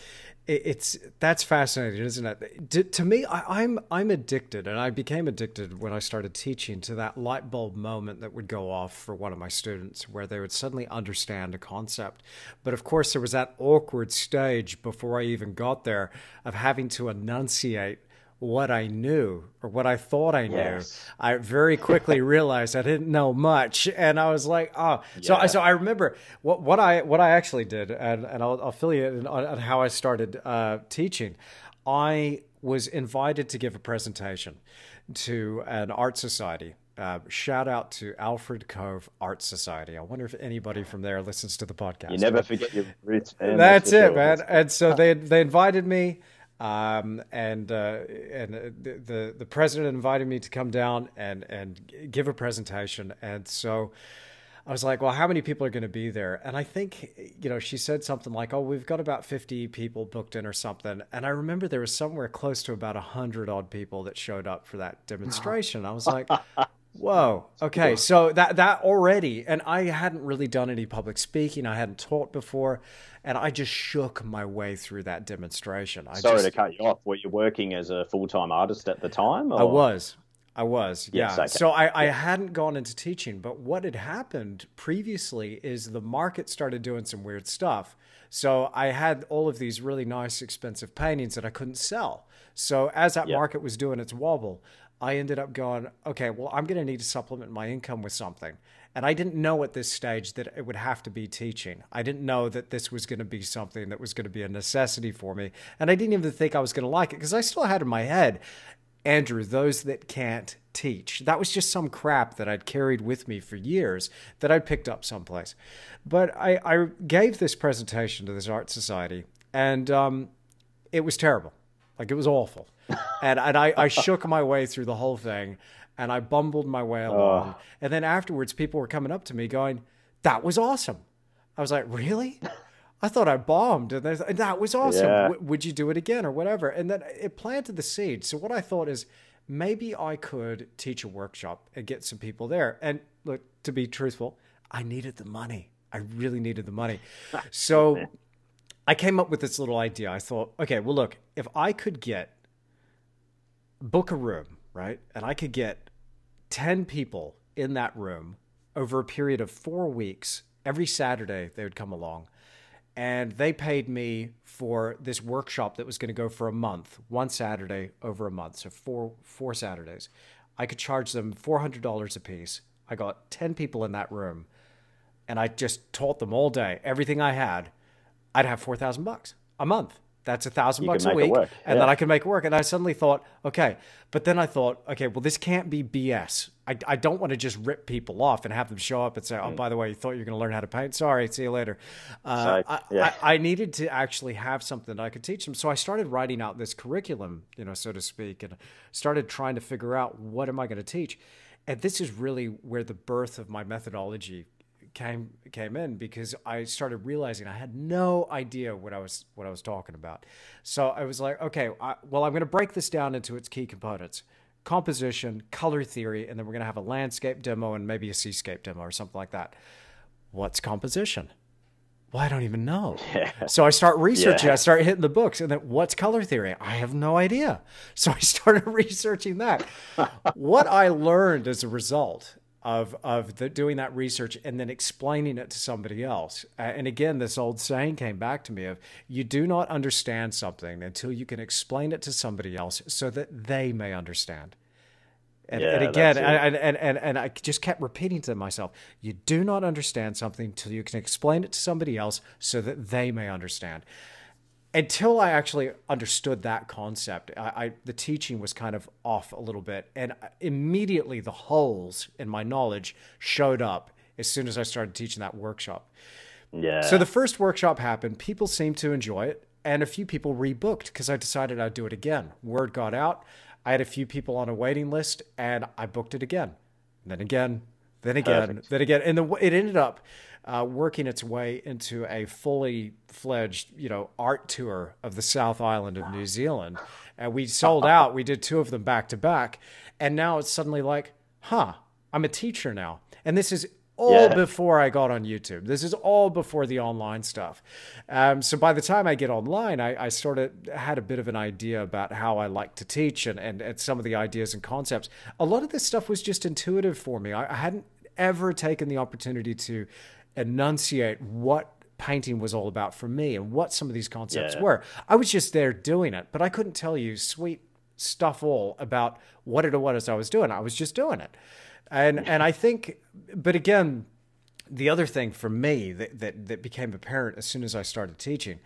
it, it's that's fascinating, isn't it? D- to me, I, I'm I'm addicted, and I became addicted when I started teaching to that light bulb moment that would go off for one of my students, where they would suddenly understand a concept. But of course, there was that awkward stage before I even got there of having to enunciate what I knew, or what I thought I knew. Yes. I very quickly realized I didn't know much. And I was like, oh, so, yeah. so I remember what, what I, what I actually did. And, and I'll, I'll fill you in on, on how I started uh, teaching. I was invited to give a presentation to an art society. Uh, shout out to Alfred Cove Art Society. I wonder if anybody from there listens to the podcast. You never forget your roots. Man. That's, That's it, man. And so they, they invited me. Um, and, uh, and the, the, the president invited me to come down and, and give a presentation. And so I was like, well, how many people are going to be there? And I think, you know, she said something like, oh, we've got about fifty people booked in or something. And I remember there was somewhere close to about a hundred odd people that showed up for that demonstration. I was like, whoa. Okay. So that, that already, and I hadn't really done any public speaking. I hadn't taught before. And I just shook my way through that demonstration. I Sorry just, to cut you off. Were you working as a full-time artist at the time? Or? I was. I was. Yeah. Yes, okay. So I, yeah. I hadn't gone into teaching. But what had happened previously is the market started doing some weird stuff. So I had all of these really nice, expensive paintings that I couldn't sell. So as that yeah. market was doing its wobble, I ended up going, okay, well, I'm going to need to supplement my income with something. And I didn't know at this stage that it would have to be teaching. I didn't know that this was going to be something that was going to be a necessity for me. And I didn't even think I was going to like it, because I still had in my head, Andrew, those that can't teach. That was just some crap that I'd carried with me for years that I'd picked up someplace. But I, I gave this presentation to this art society, and um, it was terrible. Like, it was awful. And, and I, I shook my way through the whole thing, and I bumbled my way along. Oh. And then afterwards, people were coming up to me going, that was awesome. I was like, really? I thought I bombed, and that was awesome. Yeah. W- would you do it again or whatever? And then it planted the seed. So what I thought is, maybe I could teach a workshop and get some people there. And look, to be truthful, I needed the money. I really needed the money. So I came up with this little idea. I thought, okay, well, look, if I could get, book a room, right? And I could get ten people in that room over a period of four weeks. Every Saturday they would come along. And they paid me for this workshop that was going to go for a month, one Saturday over a month, so four four Saturdays. I could charge them four hundred dollars a piece. I got ten people in that room, and I just taught them all day. Everything I had, I'd have four thousand bucks a month. That's one thousand bucks a week, and yeah. then I can make it work. And I suddenly thought, okay. But then I thought, okay, well, this can't be B S. I, I don't want to just rip people off and have them show up and say, oh, mm. by the way, you thought you were going to learn how to paint? Sorry, see you later. Uh, so, yeah. I, I, I needed to actually have something that I could teach them. So I started writing out this curriculum, you know, so to speak, and started trying to figure out, what am I going to teach? And this is really where the birth of my methodology came came in, because I started realizing I had no idea what I was what I was talking about. So I was like, okay, I, well, I'm going to break this down into its key components: composition, color theory, and then we're going to have a landscape demo and maybe a seascape demo or something like that. What's composition? Well, I don't even know. Yeah. So I start researching. Yeah. I start hitting the books. And then, what's color theory? I have no idea. So I started researching that. What I learned as a result of of the, doing that research and then explaining it to somebody else. Uh, and again, this old saying came back to me of, you do not understand something until you can explain it to somebody else so that they may understand. And, yeah, and again, and, and, and, and I just kept repeating to myself, you do not understand something until you can explain it to somebody else so that they may understand. Until I actually understood that concept, I, I, the teaching was kind of off a little bit. And immediately the holes in my knowledge showed up as soon as I started teaching that workshop. Yeah. So the first workshop happened. People seemed to enjoy it. And a few people rebooked because I decided I'd do it again. Word got out. I had a few people on a waiting list, and I booked it again. And then again, then again, Perfect. then again. And the, it ended up... Uh, working its way into a fully fledged, you know, art tour of the South Island of New Zealand. And we sold out. We did two of them back to back. And now it's suddenly like, huh, I'm a teacher now. And this is all yeah. before I got on YouTube. This is all before the online stuff. Um, so by the time I get online, I, I sort of had a bit of an idea about how I like to teach and, and, and some of the ideas and concepts. A lot of this stuff was just intuitive for me. I, I hadn't ever taken the opportunity to enunciate what painting was all about for me and what some of these concepts yeah. were. I was just there doing it, but I couldn't tell you sweet stuff all about what it was I was doing. I was just doing it. And and I think, but again, the other thing for me that, that, that became apparent as soon as I started teaching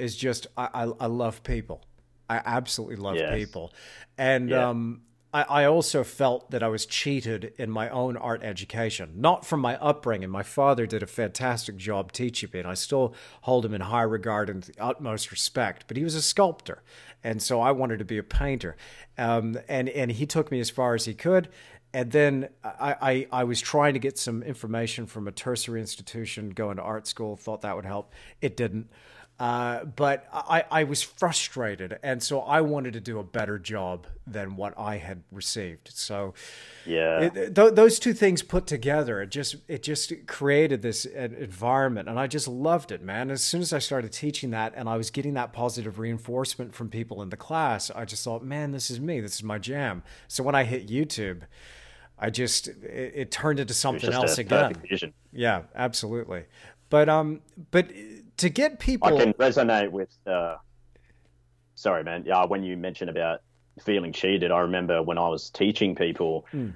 is just, I, I, I love people. I absolutely love yes. people. And, yeah. um, I also felt that I was cheated in my own art education, not from my upbringing. My father did a fantastic job teaching me, and I still hold him in high regard and the utmost respect, but he was a sculptor, and so I wanted to be a painter. Um, and, and he took me as far as he could, and then I, I, I was trying to get some information from a tertiary institution, going to art school, thought that would help. It didn't. Uh, but I, I was frustrated, and so I wanted to do a better job than what I had received. So, yeah, it, th- those two things put together, it just it just created this environment, and I just loved it, man. As soon as I started teaching that, and I was getting that positive reinforcement from people in the class, I just thought, man, this is me, this is my jam. So when I hit YouTube, I just it, it turned into something else again. Yeah, absolutely. But um, but. To get people, I can resonate with uh, sorry, man. Yeah, uh, when you mentioned about feeling cheated, I remember when I was teaching people, mm.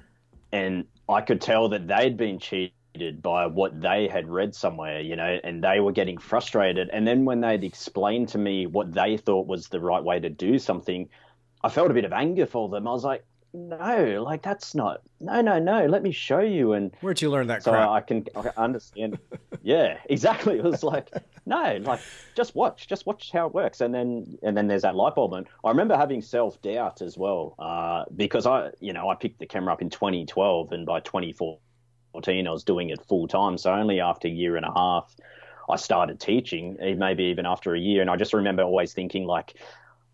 and I could tell that they'd been cheated by what they had read somewhere, you know, and they were getting frustrated. And then when they'd explained to me what they thought was the right way to do something, I felt a bit of anger for them. I was like, no, like that's not, no, no, no, let me show you. And where'd you learn that so crap? I can, I can understand. Yeah, exactly. It was like, no, like just watch, just watch how it works. And then, and then there's that light bulb. And I remember having self-doubt as well, uh, because I, you know, I picked the camera up in twenty twelve, and by twenty fourteen, I was doing it full time. So only after a year and a half, I started teaching, maybe even after a year. And I just remember always thinking like,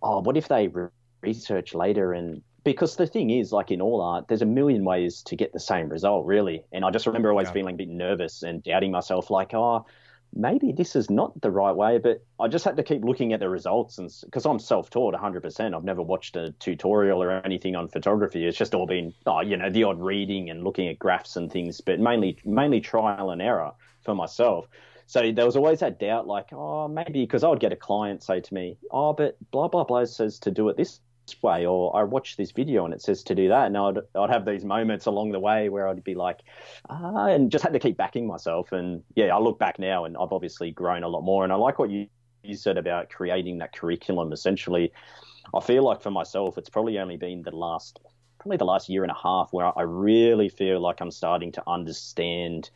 oh, what if they re research later? And because the thing is, like in all art, there's a million ways to get the same result, really. And I just remember always yeah. feeling a bit nervous and doubting myself, like, oh, maybe this is not the right way. But I just had to keep looking at the results, and because I'm self-taught one hundred percent. I've never watched a tutorial or anything on photography. It's just all been, oh, you know, the odd reading and looking at graphs and things, but mainly mainly trial and error for myself. So there was always that doubt, like, oh, maybe, because I would get a client say to me, oh, but blah, blah, blah says to do it this way, or I watched this video and it says to do that. And I'd, I'd have these moments along the way where I'd be like, ah, and just had to keep backing myself. And yeah, I look back now and I've obviously grown a lot more. And I like what you, you said about creating that curriculum. Essentially, I feel like for myself, it's probably only been the last, probably the last year and a half where I really feel like I'm starting to understand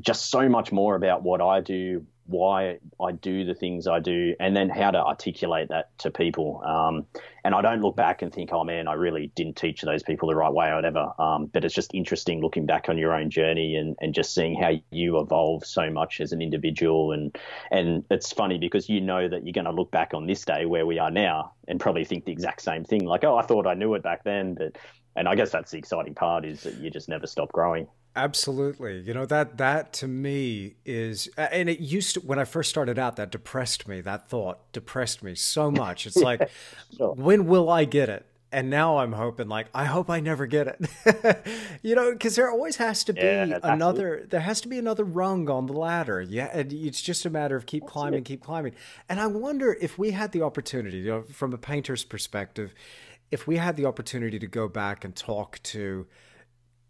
just so much more about what I do, why I do the things I do, and then how to articulate that to people. Um, and I don't look back and think, oh man, I really didn't teach those people the right way or whatever. Um, but it's just interesting looking back on your own journey and, and just seeing how you evolve so much as an individual. And, and it's funny because you know that you're going to look back on this day where we are now and probably think the exact same thing. Like, oh, I thought I knew it back then. But, and I guess that's the exciting part, is that you just never stop growing. Absolutely. You know, that, that to me is, and it used to, when I first started out, that depressed me, that thought depressed me so much. It's like, sure. When will I get it? And now I'm hoping, like, I hope I never get it, you know, because there always has to be yeah, another, it. there has to be another rung on the ladder. Yeah. And it's just a matter of keep that's climbing, it. keep climbing. And I wonder if we had the opportunity, you know, from a painter's perspective, if we had the opportunity to go back and talk to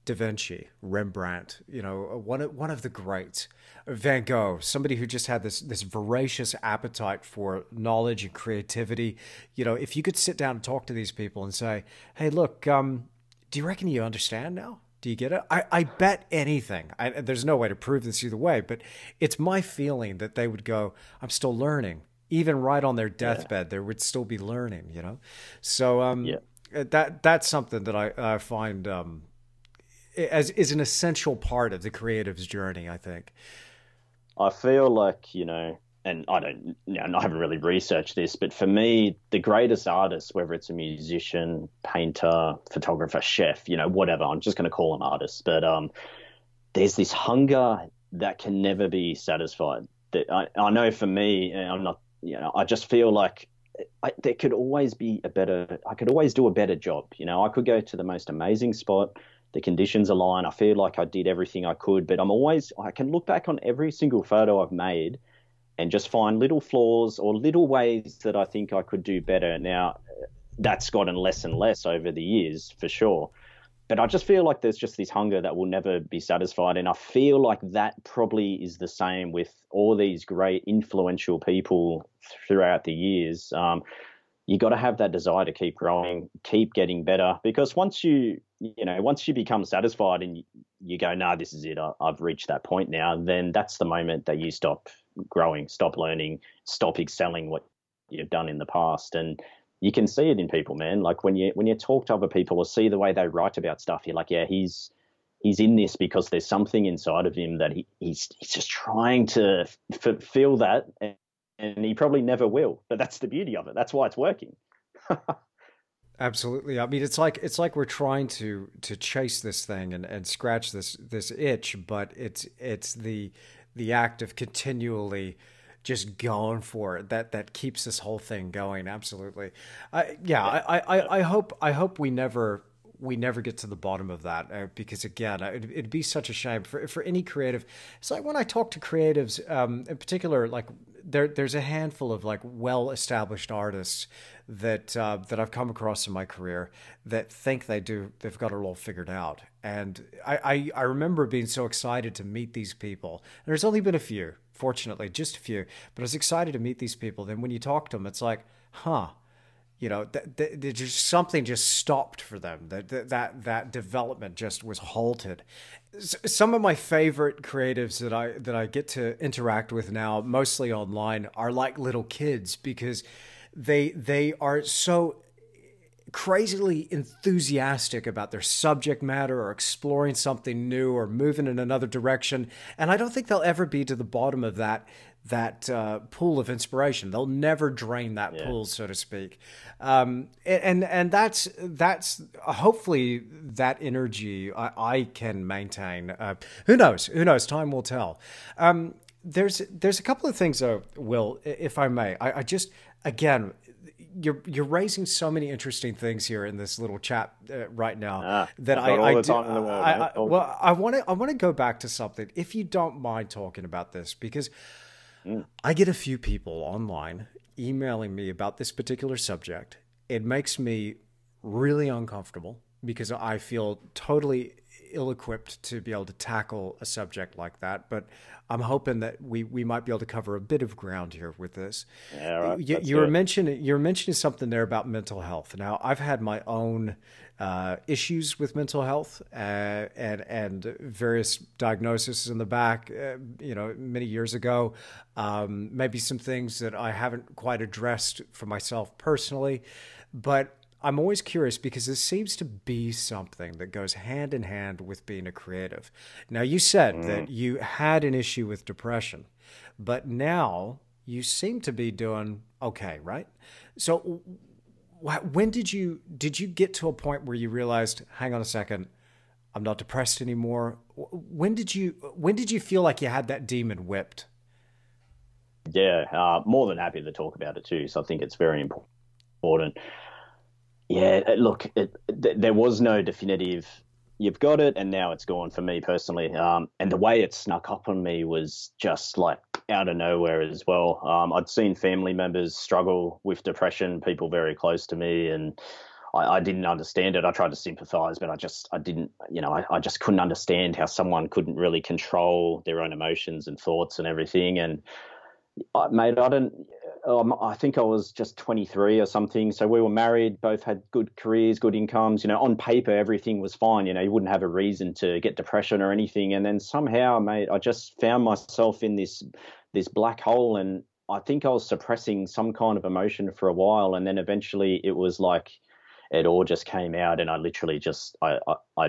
Da Vinci, Rembrandt, you know, one of, one of the greats, Van Gogh, somebody who just had this, this voracious appetite for knowledge and creativity. You know, if you could sit down and talk to these people and say, hey, look, um, do you reckon you understand now? Do you get it? I, I bet anything. I, there's no way to prove this either way, but it's my feeling that they would go, I'm still learning. Even right on their deathbed, yeah. there would still be learning, you know? So um, yeah. that that's something that I, I find... Um, As, is an essential part of the creative's journey, I think. I feel like, you know, and I don't, you know, I haven't really researched this, but for me, the greatest artists, whether it's a musician, painter, photographer, chef, you know, whatever, I'm just going to call them artists, but um, there's this hunger that can never be satisfied. That I, I know for me, and I'm not, you know, I just feel like I, there could always be a better, I could always do a better job. You know, I could go to the most amazing spot, the conditions align. I feel like I did everything I could, but I'm always, I can look back on every single photo I've made and just find little flaws or little ways that I think I could do better. Now, that's gotten less and less over the years, for sure. But I just feel like there's just this hunger that will never be satisfied. And I feel like that probably is the same with all these great influential people throughout the years. Um, you got to have that desire to keep growing, keep getting better, because once you, you know, once you become satisfied and you go, nah, this is it, I've reached that point now, then that's the moment that you stop growing, stop learning, stop excelling what you've done in the past. And you can see it in people, man. Like when you, when you talk to other people or see the way they write about stuff, you're like, yeah, he's, he's in this because there's something inside of him that he, he's, he's just trying to fulfill that. And, and he probably never will, but that's the beauty of it. That's why it's working. Absolutely. I mean, it's like it's like we're trying to to chase this thing and, and scratch this this itch, but it's it's the the act of continually just going for it that that keeps this whole thing going. Absolutely. I, yeah. I, I, I hope I hope we never we never get to the bottom of that, because again, it'd, it'd be such a shame for for any creative. It's like when I talk to creatives, um, in particular, like there there's a handful of like well-established artists that uh, that I've come across in my career that think they do they've got it all figured out. And I, I, I remember being so excited to meet these people. And there's only been a few, fortunately, just a few. But I was excited to meet these people. Then when you talk to them, it's like, huh, you know, th- th- th- just something just stopped for them. That th- that that development just was halted. S- some of my favorite creatives that I that I get to interact with now, mostly online, are like little kids because they they are so crazily enthusiastic about their subject matter or exploring something new or moving in another direction. And I don't think they'll ever be to the bottom of that that uh, pool of inspiration. They'll never drain that yeah. pool, so to speak. Um, and and that's that's hopefully that energy I, I can maintain. Uh, who knows? Who knows? Time will tell. Um, there's there's a couple of things, though, Will, if I may. I, I just, again, You're you're raising so many interesting things here in this little chat uh, right now ah, that I I, do, world, I, I well I want to I want to go back to something, if you don't mind talking about this, because mm. I get a few people online emailing me about this particular subject. It makes me really uncomfortable because I feel totally ill-equipped to be able to tackle a subject like that, but I'm hoping that we we might be able to cover a bit of ground here with this. Yeah, right. you, you were mentioning you were mentioning something there about mental health. Now, I've had my own uh, issues with mental health uh, and and various diagnoses in the back, uh, you know, many years ago. Um, maybe some things that I haven't quite addressed for myself personally, but I'm always curious because this seems to be something that goes hand in hand with being a creative. Now, you said mm. that you had an issue with depression, but now you seem to be doing okay, right? So when did you did you get to a point where you realized, hang on a second, I'm not depressed anymore? When did you when did you feel like you had that demon whipped? Yeah, uh, more than happy to talk about it too. So I think it's very important. Yeah, look, it, th- there was no definitive, you've got it, and now it's gone for me personally. Um, and the way it snuck up on me was just like out of nowhere as well. Um, I'd seen family members struggle with depression, people very close to me, and I, I didn't understand it. I tried to sympathize, but I just, I didn't, you know, I, I just couldn't understand how someone couldn't really control their own emotions and thoughts and everything. And I, mate, I didn't. Um, I think I was just twenty-three or something. So we were married, both had good careers, good incomes. You know, on paper, everything was fine. You know, you wouldn't have a reason to get depression or anything. And then somehow, mate, I just found myself in this this black hole. And I think I was suppressing some kind of emotion for a while. And then eventually it was like it all just came out. And I literally just I I, I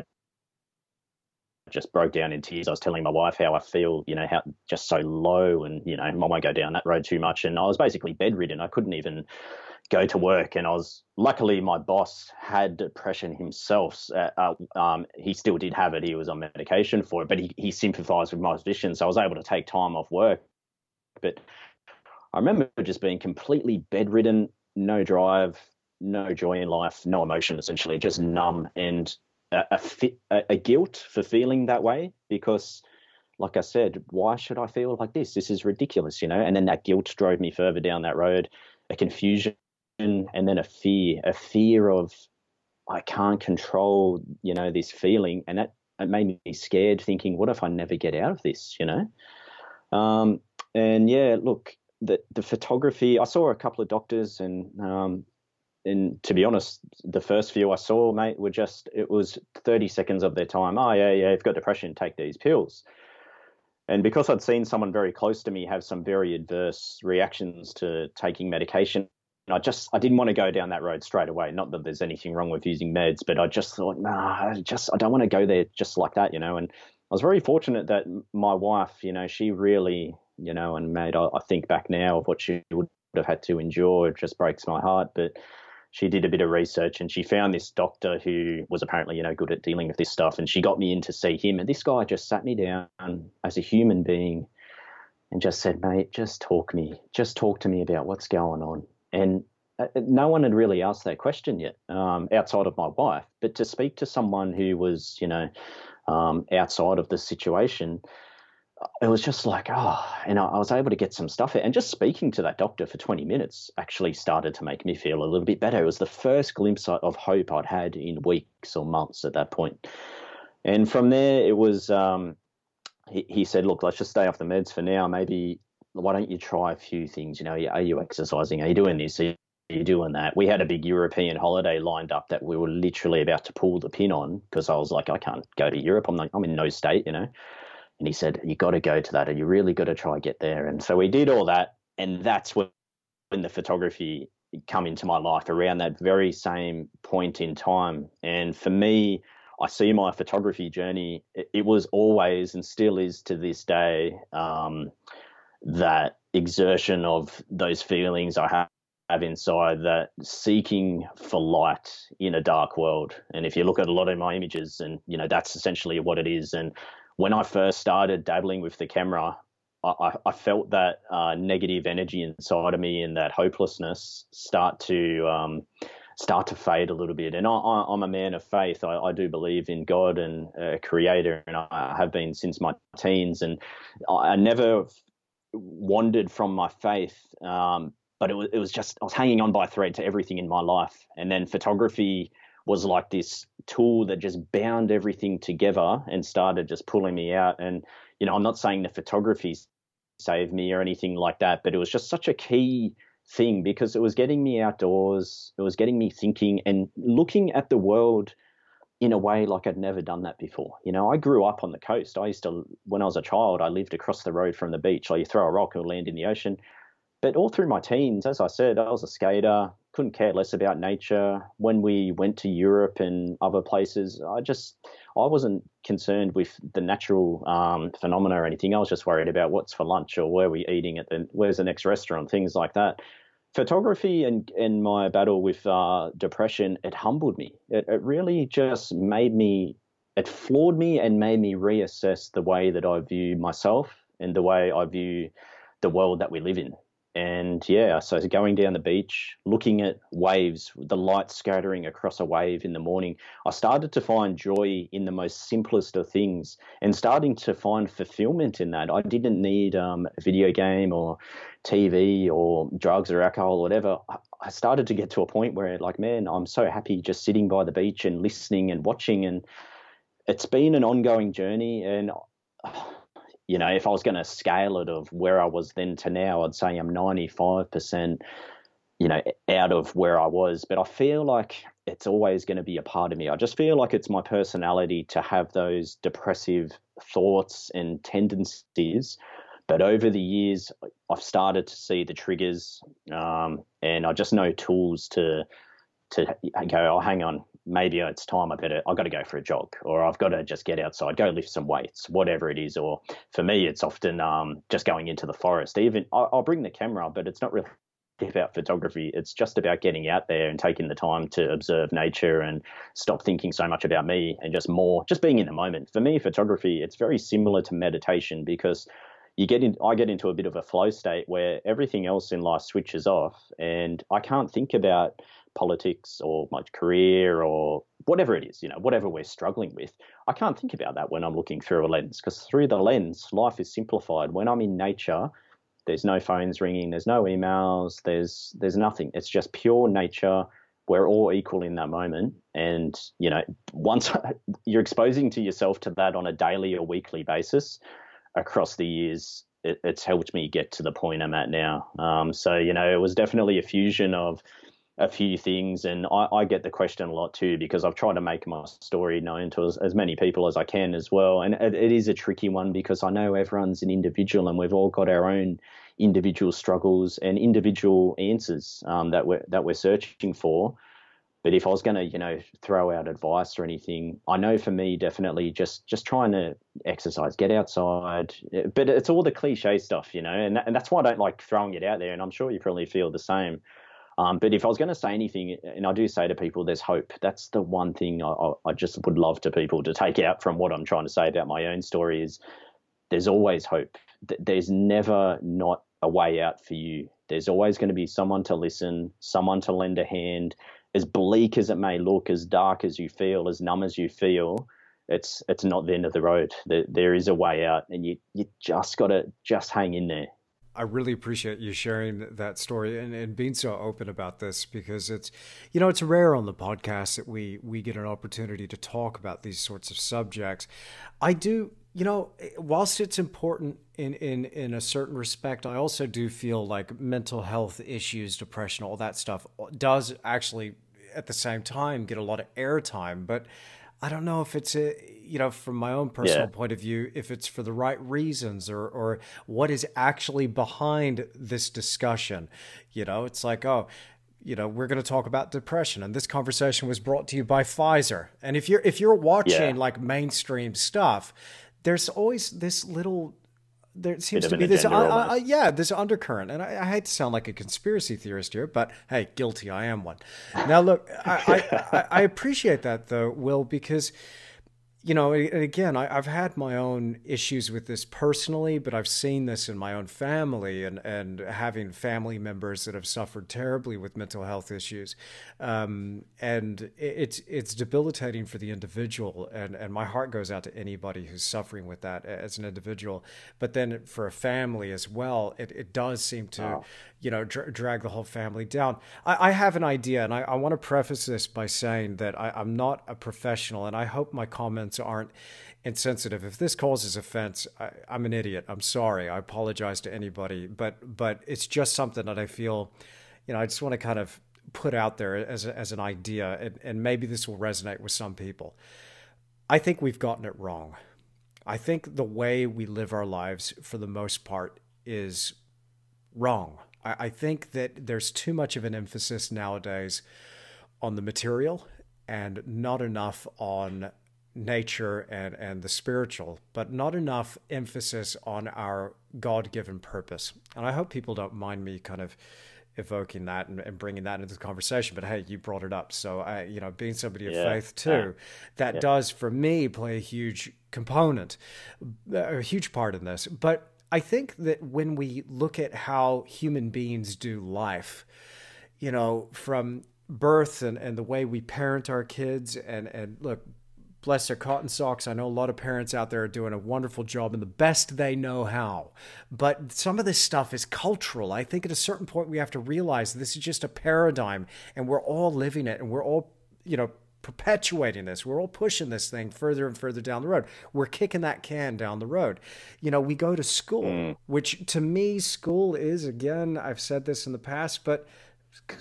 just broke down in tears. I was telling my wife how I feel, you know, how just so low, and, you know, I won't go down that road too much. And I was basically bedridden. I couldn't even go to work. And I was, luckily my boss had depression himself. Uh, um, he still did have it. He was on medication for it, but he, he sympathized with my position. So I was able to take time off work. But I remember just being completely bedridden, no drive, no joy in life, no emotion, essentially just numb. And A, a, a guilt for feeling that way, because like I said, why should I feel like this? This is ridiculous, you know? And then that guilt drove me further down that road, a confusion, and then a fear, a fear of I can't control, you know, this feeling. And that it made me scared, thinking, what if I never get out of this, you know? Um, and yeah, look, the, the photography, I saw a couple of doctors, and, um, and to be honest, the first few I saw, mate, were just, it was thirty seconds of their time. Oh, yeah, yeah, you've got depression, take these pills. And because I'd seen someone very close to me have some very adverse reactions to taking medication, I just, I didn't want to go down that road straight away. Not that there's anything wrong with using meds, but I just thought, nah, I just, I don't want to go there just like that, you know. And I was very fortunate that my wife, you know, she really, you know, and mate, I, I think back now of what she would have had to endure, it just breaks my heart. But she did a bit of research, and she found this doctor who was apparently, you know, good at dealing with this stuff. And she got me in to see him. And this guy just sat me down as a human being and just said, mate, just talk me, just talk to me about what's going on. And uh, no one had really asked that question yet, um, outside of my wife. But to speak to someone who was, you know, um, outside of the situation, it was just like, oh, and I, I was able to get some stuff. And just speaking to that doctor for twenty minutes actually started to make me feel a little bit better. It was the first glimpse of hope I'd had in weeks or months at that point. And from there, it was, um, he, he said, look, let's just stay off the meds for now. Maybe why don't you try a few things? You know, are you exercising? Are you doing this? Are you You're doing that? We had a big European holiday lined up that we were literally about to pull the pin on because I was like, I can't go to Europe. I'm like, I'm in no state, you know. And he said, you got to go to that, and you really got to try and get there. And so we did all that, and that's when the photography come into my life around that very same point in time. And for me, I see my photography journey. It was always and still is to this day um, that exertion of those feelings I have. have inside, that seeking for light in a dark world. And if you look at a lot of my images, and you know, that's essentially what it is. And when I first started dabbling with the camera, I, I felt that uh, negative energy inside of me and that hopelessness start to um, start to fade a little bit. And I, I, I'm a man of faith. I, I do believe in God and a creator, and I have been since my teens. And I, I never wandered from my faith. Um, But it was, it was just, I was hanging on by a thread to everything in my life. And then photography was like this tool that just bound everything together and started just pulling me out. And, you know, I'm not saying the photography saved me or anything like that, but it was just such a key thing because it was getting me outdoors. It was getting me thinking and looking at the world in a way like I'd never done that before. You know, I grew up on the coast. I used to, when I was a child, I lived across the road from the beach. Like you throw a rock, it'll land in the ocean. But all through my teens, as I said, I was a skater, couldn't care less about nature. When we went to Europe and other places, I just I wasn't concerned with the natural um, phenomena or anything. I was just worried about what's for lunch or where we're eating at the, where's the next restaurant, things like that. Photography and, and my battle with uh, depression, it humbled me. It, it really just made me, it floored me and made me reassess the way that I view myself and the way I view the world that we live in. And yeah, so going down the beach, looking at waves, the light scattering across a wave in the morning, I started to find joy in the most simplest of things and starting to find fulfillment in that. I didn't need um, a video game or T V or drugs or alcohol or whatever. I started to get to a point where, like, man, I'm so happy just sitting by the beach and listening and watching. And it's been an ongoing journey. And oh, you know, if I was going to scale it of where I was then to now, I'd say I'm ninety-five percent, you know, out of where I was. But I feel like it's always going to be a part of me. I just feel like it's my personality to have those depressive thoughts and tendencies. But over the years, I've started to see the triggers, um, and I just know tools to to go, oh, hang on, maybe it's time I better, I've got to go for a jog, or I've got to just get outside, go lift some weights, whatever it is. Or for me, it's often um, just going into the forest. Even I'll bring the camera, but it's not really about photography. It's just about getting out there and taking the time to observe nature and stop thinking so much about me and just more, just being in the moment. For me, photography, it's very similar to meditation because you get in, I get into a bit of a flow state where everything else in life switches off and I can't think about politics or my career or whatever it is, you know, whatever we're struggling with. I can't think about that when I'm looking through a lens because through the lens, life is simplified. When I'm in nature, there's no phones ringing, there's no emails, there's there's nothing. It's just pure nature. We're all equal in that moment. And, you know, once you're exposing to yourself to that on a daily or weekly basis across the years, it, it's helped me get to the point I'm at now. Um, so, you know, it was definitely a fusion of a few things, and I, I get the question a lot too because I've tried to make my story known to as, as many people as I can as well. And it, it is a tricky one because I know everyone's an individual and we've all got our own individual struggles and individual answers um, that we're that we're searching for. But if I was going to, you know, throw out advice or anything, I know for me definitely just just trying to exercise, get outside. But it's all the cliche stuff, you know, and that, and that's why I don't like throwing it out there. And I'm sure you probably feel the same. Um, but if I was going to say anything, and I do say to people, there's hope. That's the one thing I, I just would love to people to take out from what I'm trying to say about my own story is there's always hope. There's never not a way out for you. There's always going to be someone to listen, someone to lend a hand. As bleak as it may look, as dark as you feel, as numb as you feel, it's it's not the end of the road. There, there is a way out, and you you just got to just hang in there. I really appreciate you sharing that story and, and being so open about this, because it's, you know, it's rare on the podcast that we we get an opportunity to talk about these sorts of subjects. I do, you know, whilst it's important in, in, in a certain respect, I also do feel like mental health issues, depression, all that stuff does actually at the same time get a lot of airtime. But I don't know if it's, a, you know, from my own personal yeah. point of view, if it's for the right reasons or or what is actually behind this discussion. You know, it's like, oh, you know, we're going to talk about depression, and this conversation was brought to you by Pfizer. And if you're if you're watching yeah. like mainstream stuff, there's always this little. There seems to be this, uh, uh, yeah, this undercurrent. And I, I hate to sound like a conspiracy theorist here, but hey, guilty, I am one. Now, look, I, I, I appreciate that, though, Will, because, you know, and again, I, I've had my own issues with this personally, but I've seen this in my own family and, and having family members that have suffered terribly with mental health issues. Um, and it's it's debilitating for the individual. And, and my heart goes out to anybody who's suffering with that as an individual. But then for a family as well, it, it does seem to, wow. you know, dra- drag the whole family down. I, I have an idea, and I, I want to preface this by saying that I, I'm not a professional, and I hope my comments aren't insensitive. If this causes offense, I, I'm an idiot. I'm sorry. I apologize to anybody, but but it's just something that I feel, you know, I just want to kind of put out there as a, as an idea, and, and maybe this will resonate with some people. I think we've gotten it wrong. I think the way we live our lives, for the most part, is wrong. I, I think that there's too much of an emphasis nowadays on the material and not enough on nature and, and the spiritual, but not enough emphasis on our God-given purpose. And I hope people don't mind me kind of evoking that and, and bringing that into the conversation, but hey, you brought it up. So I, you know, being somebody of yeah. faith too, that yeah. does for me play a huge component, a huge part in this. But I think that when we look at how human beings do life, you know, from birth and, and the way we parent our kids and, and look, bless their cotton socks. I know a lot of parents out there are doing a wonderful job and the best they know how. But some of this stuff is cultural. I think at a certain point we have to realize this is just a paradigm and we're all living it and we're all, you know, perpetuating this. We're all pushing this thing further and further down the road. We're kicking that can down the road. You know, we go to school, mm. which to me, school is, again, I've said this in the past, but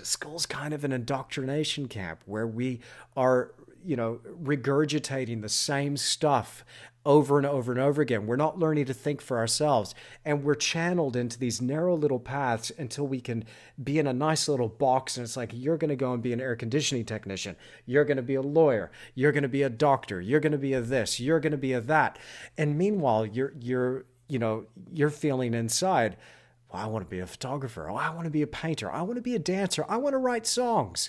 school's kind of an indoctrination camp where we are, you know, regurgitating the same stuff over and over and over again. We're not learning to think for ourselves, and we're channeled into these narrow little paths until we can be in a nice little box. And it's like, you're going to go and be an air conditioning technician. You're going to be a lawyer. You're going to be a doctor. You're going to be a this, you're going to be a that. And meanwhile, you're, you're, you know, you're feeling inside, well, I want to be a photographer. Oh, I want to be a painter. I want to be a dancer. I want to write songs,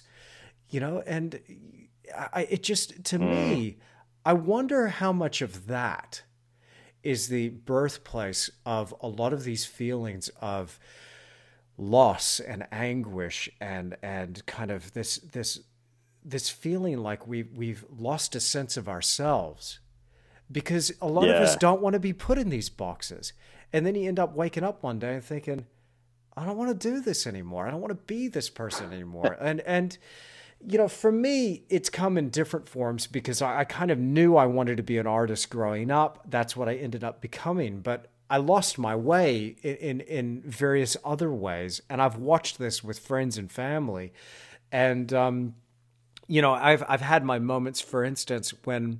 you know, and I, it just, to mm. me, I wonder how much of that is the birthplace of a lot of these feelings of loss and anguish and and kind of this this this feeling like we we've lost a sense of ourselves, because a lot yeah. of us don't want to be put in these boxes, and then you end up waking up one day and thinking, I don't want to do this anymore. I don't want to be this person anymore, and and. You know, for me, it's come in different forms because I, I kind of knew I wanted to be an artist growing up. That's what I ended up becoming. But I lost my way in, in, in various other ways. And I've watched this with friends and family. And, um, you know, I've I've had my moments, for instance, when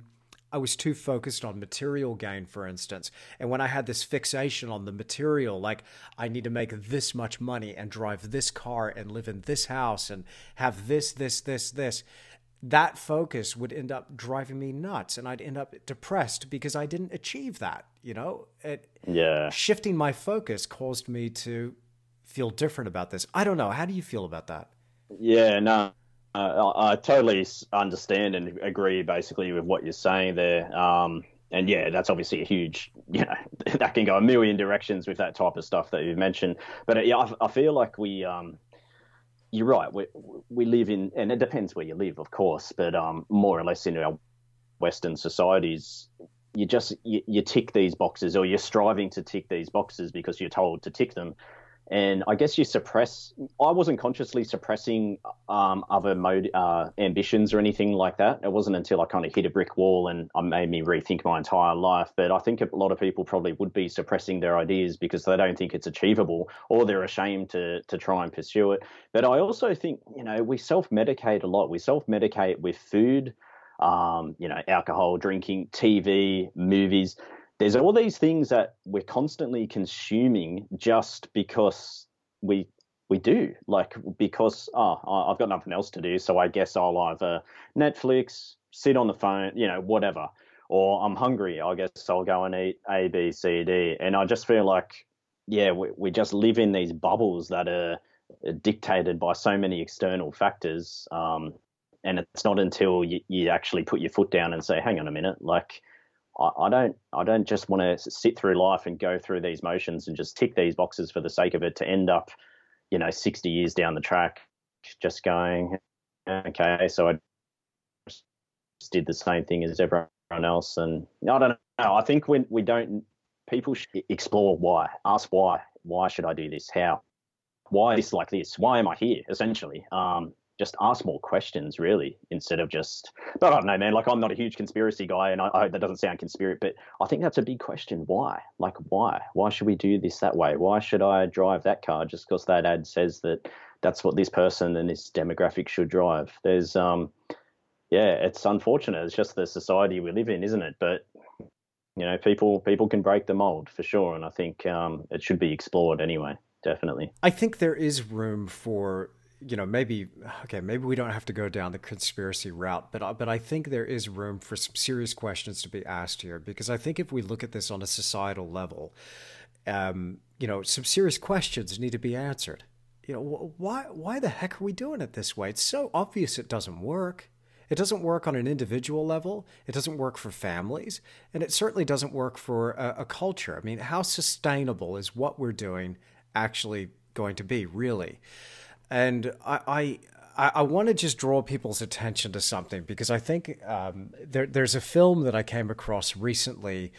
I was too focused on material gain, for instance. And when I had this fixation on the material, like I need to make this much money and drive this car and live in this house and have this, this, this, this, that focus would end up driving me nuts. And I'd end up depressed because I didn't achieve that, you know? It, yeah. Shifting my focus caused me to feel different about this. I don't know. How do you feel about that? Yeah, no. Uh, I totally understand and agree basically with what you're saying there. Um, and yeah, that's obviously a huge, you know, that can go a million directions with that type of stuff that you've mentioned. But yeah, I, I feel like we, um, you're right, we we live in, and it depends where you live, of course, but um, more or less in our Western societies, you just you, you tick these boxes, or you're striving to tick these boxes because you're told to tick them. And I guess you suppress – I wasn't consciously suppressing um, other mode, uh, ambitions or anything like that. It wasn't until I kind of hit a brick wall and it made me rethink my entire life. But I think a lot of people probably would be suppressing their ideas because they don't think it's achievable, or they're ashamed to to try and pursue it. But I also think, you know, we self-medicate a lot. We self-medicate with food, um, you know, alcohol, drinking, T V, movies. There's all these things that we're constantly consuming just because we we do, like because, oh, I've got nothing else to do, so I guess I'll either Netflix, sit on the phone, you know, whatever, or I'm hungry, I guess I'll go and eat A, B, C, D. And I just feel like, yeah, we, we just live in these bubbles that are dictated by so many external factors, um, and it's not until you, you actually put your foot down and say, hang on a minute, like, I don't I don't just want to sit through life and go through these motions and just tick these boxes for the sake of it, to end up, you know, sixty years down the track just going, okay, so I just did the same thing as everyone else. And I don't know. I think when we don't, people should explore why, ask why. Why should I do this? How? Why is this like this? Why am I here, essentially? Um Just ask more questions, really, instead of just. But I don't know, man. Like, I'm not a huge conspiracy guy, and I, I hope that doesn't sound conspiracy, but I think that's a big question. Why? Like, why? Why should we do this that way? Why should I drive that car just because that ad says that that's what this person and this demographic should drive? There's, um, yeah, it's unfortunate. It's just the society we live in, isn't it? But you know, people people can break the mold for sure, and I think um, it should be explored anyway. Definitely. I think there is room for. You know, maybe, okay, maybe we don't have to go down the conspiracy route, but, but I think there is room for some serious questions to be asked here, because I think if we look at this on a societal level, um, you know, some serious questions need to be answered. You know, why, why the heck are we doing it this way? It's so obvious it doesn't work. It doesn't work on an individual level. It doesn't work for families. And it certainly doesn't work for a, a culture. I mean, how sustainable is what we're doing actually going to be, really? And I, I, I want to just draw people's attention to something, because I think um, there, there's a film that I came across recently.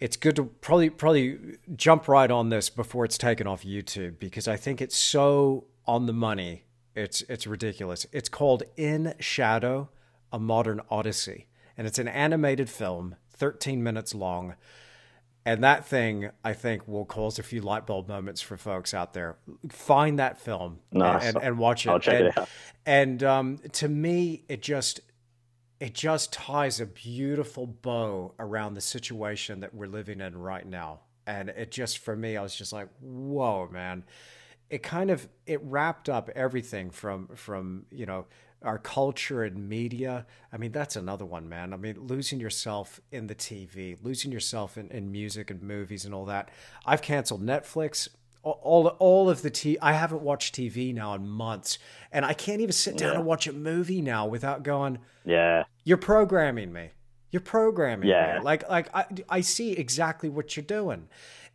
It's good to probably probably jump right on this before it's taken off YouTube, because I think it's so on the money. It's it's ridiculous. It's called In Shadow, A Modern Odyssey. And it's an animated film, thirteen minutes long. And that thing, I think, will cause a few light bulb moments for folks out there. Find that film nice. and, and, and watch it. I'll check and, it out. And um, to me, it just it just ties a beautiful bow around the situation that we're living in right now. And it just, for me, I was just like, whoa, man. It kind of, it wrapped up everything from, from you know, our culture and media. I mean, that's another one, man. I mean, losing yourself in the T V, losing yourself in, in music and movies and all that. I've canceled Netflix, all all, all of the T V. I haven't watched T V now in months, and I can't even sit down yeah. and watch a movie now without going, yeah, you're programming me. You're programming yeah. me. Like, like I, I see exactly what you're doing.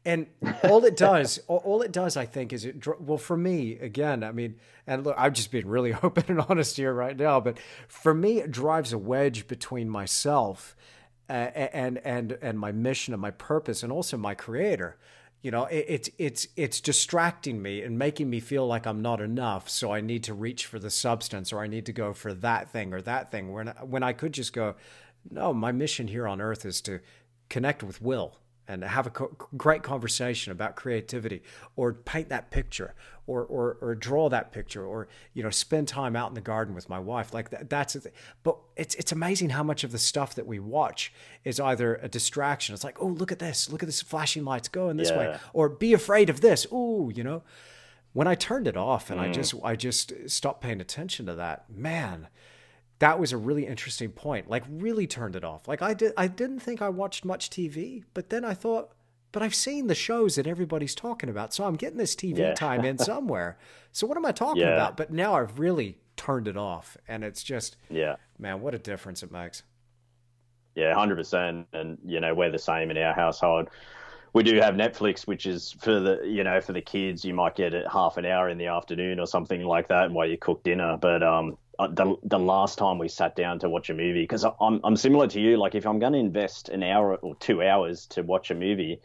And all it does, all it does, I think, is it, well, for me, again, I mean, and look, I'm just being really open and honest here right now, but for me, it drives a wedge between myself uh, and, and, and my mission and my purpose, and also my creator. You know, it, it's, it's, it's distracting me and making me feel like I'm not enough. So I need to reach for the substance, or I need to go for that thing or that thing, when, when I could just go, no, my mission here on earth is to connect with Will and have a co- great conversation about creativity, or paint that picture, or, or or draw that picture, or, you know, spend time out in the garden with my wife. Like that, that's the thing. But it's it's amazing how much of the stuff that we watch is either a distraction. It's like, oh, look at this, look at this flashing lights going this yeah. way, or be afraid of this. Ooh, you know, when I turned it off and mm. I just I just stopped paying attention to that, man, that was a really interesting point. Like, really turned it off. Like, I did, I didn't think I watched much T V, but then I thought, but I've seen the shows that everybody's talking about, so I'm getting this T V yeah. time in somewhere. So what am I talking yeah. about? But now I've really turned it off, and it's just, yeah, man, what a difference it makes. Yeah, one hundred percent. And, you know, we're the same in our household. We do have Netflix, which is for the, you know, for the kids, you might get it half an hour in the afternoon or something like that while you cook dinner. But, um, the, the last time we sat down to watch a movie, because I'm I'm similar to you. Like, if I'm going to invest an hour or two hours to watch a movie,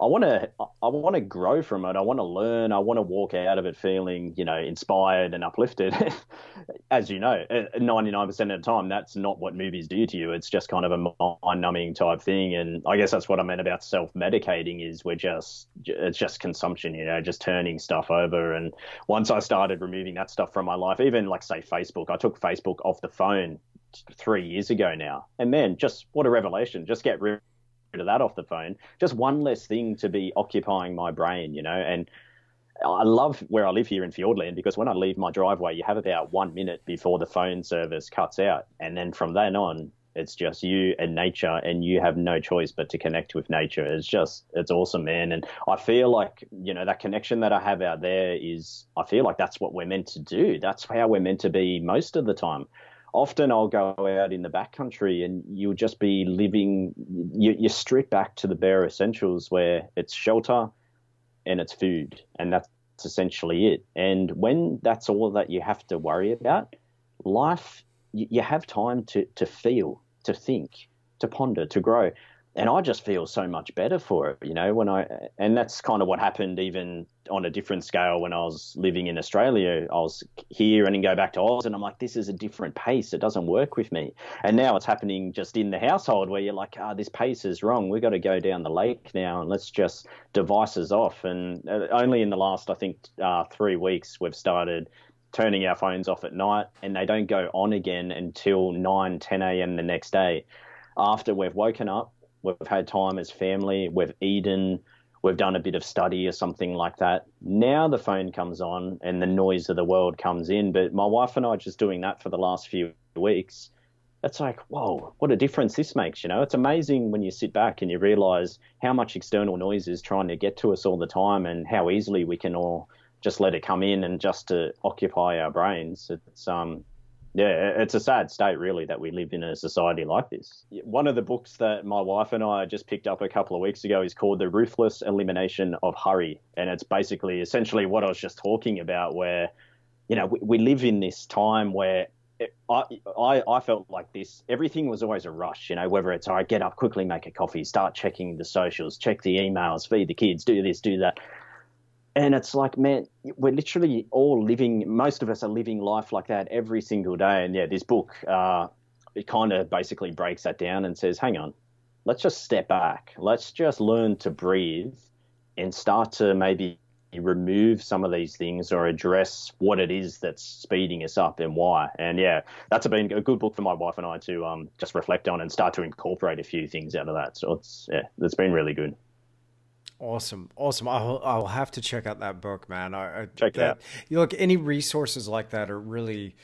I want to I want to grow from it. I want to learn. I want to walk out of it feeling, you know, inspired and uplifted. As you know, ninety-nine percent of the time, that's not what movies do to you. It's just kind of a mind-numbing type thing. And I guess that's what I meant about self-medicating, is we're just, it's just consumption, you know, just turning stuff over. And once I started removing that stuff from my life, even like, say, Facebook, I took Facebook off the phone three years ago now. And man, just what a revelation. Just get rid of that off the phone. Just one less thing to be occupying my brain, you know. And I love where I live here in Fiordland, because when I leave my driveway, you have about one minute before the phone service cuts out, and then from then on it's just you and nature, and you have no choice but to connect with nature. It's just, it's awesome, man. And I feel like, you know, that connection that I have out there is, I feel like that's what we're meant to do. That's how we're meant to be most of the time. Often I'll go out in the backcountry and you'll just be living, you, you're stripped back to the bare essentials, where it's shelter and it's food, and that's essentially it. And when that's all that you have to worry about, life, you, you have time to, to feel, to think, to ponder, to grow. And I just feel so much better for it, you know, when I, and that's kind of what happened even on a different scale when I was living in Australia. I was here and then go back to Oz, and I'm like, this is a different pace. It doesn't work with me. And now it's happening just in the household, where you're like, ah, oh, this pace is wrong. We've got to go down the lake now, and let's just devices off. And only in the last, I think, uh, three weeks, we've started turning our phones off at night, and they don't go on again until nine, ten a m the next day, after we've woken up. We've had time as family, we've eaten, we've done a bit of study or something like that. Now the phone comes on and the noise of the world comes in. But my wife and I are just doing that for the last few weeks. It's like, whoa, what a difference this makes, you know. It's amazing when you sit back and you realize how much external noise is trying to get to us all the time, and how easily we can all just let it come in and just to occupy our brains. It's, um, yeah, it's a sad state, really, that we live in a society like this. One of the books that my wife and I just picked up a couple of weeks ago is called The Ruthless Elimination of Hurry. And it's basically essentially what I was just talking about, where, you know, we, we live in this time where it, I, I, I felt like this. Everything was always a rush, you know, whether it's, all right, get up, quickly make a coffee, start checking the socials, check the emails, feed the kids, do this, do that. And it's like, man, we're literally all living, most of us are living life like that every single day. And yeah, this book, uh, it kind of basically breaks that down and says, hang on, let's just step back. Let's just learn to breathe and start to maybe remove some of these things, or address what it is that's speeding us up and why. And yeah, that's been a good book for my wife and I to um, just reflect on and start to incorporate a few things out of that. So it's, yeah, it's been really good. Awesome. Awesome. I'll, I'll have to check out that book, man. I, I, check that, it out. You look, any resources like that are really,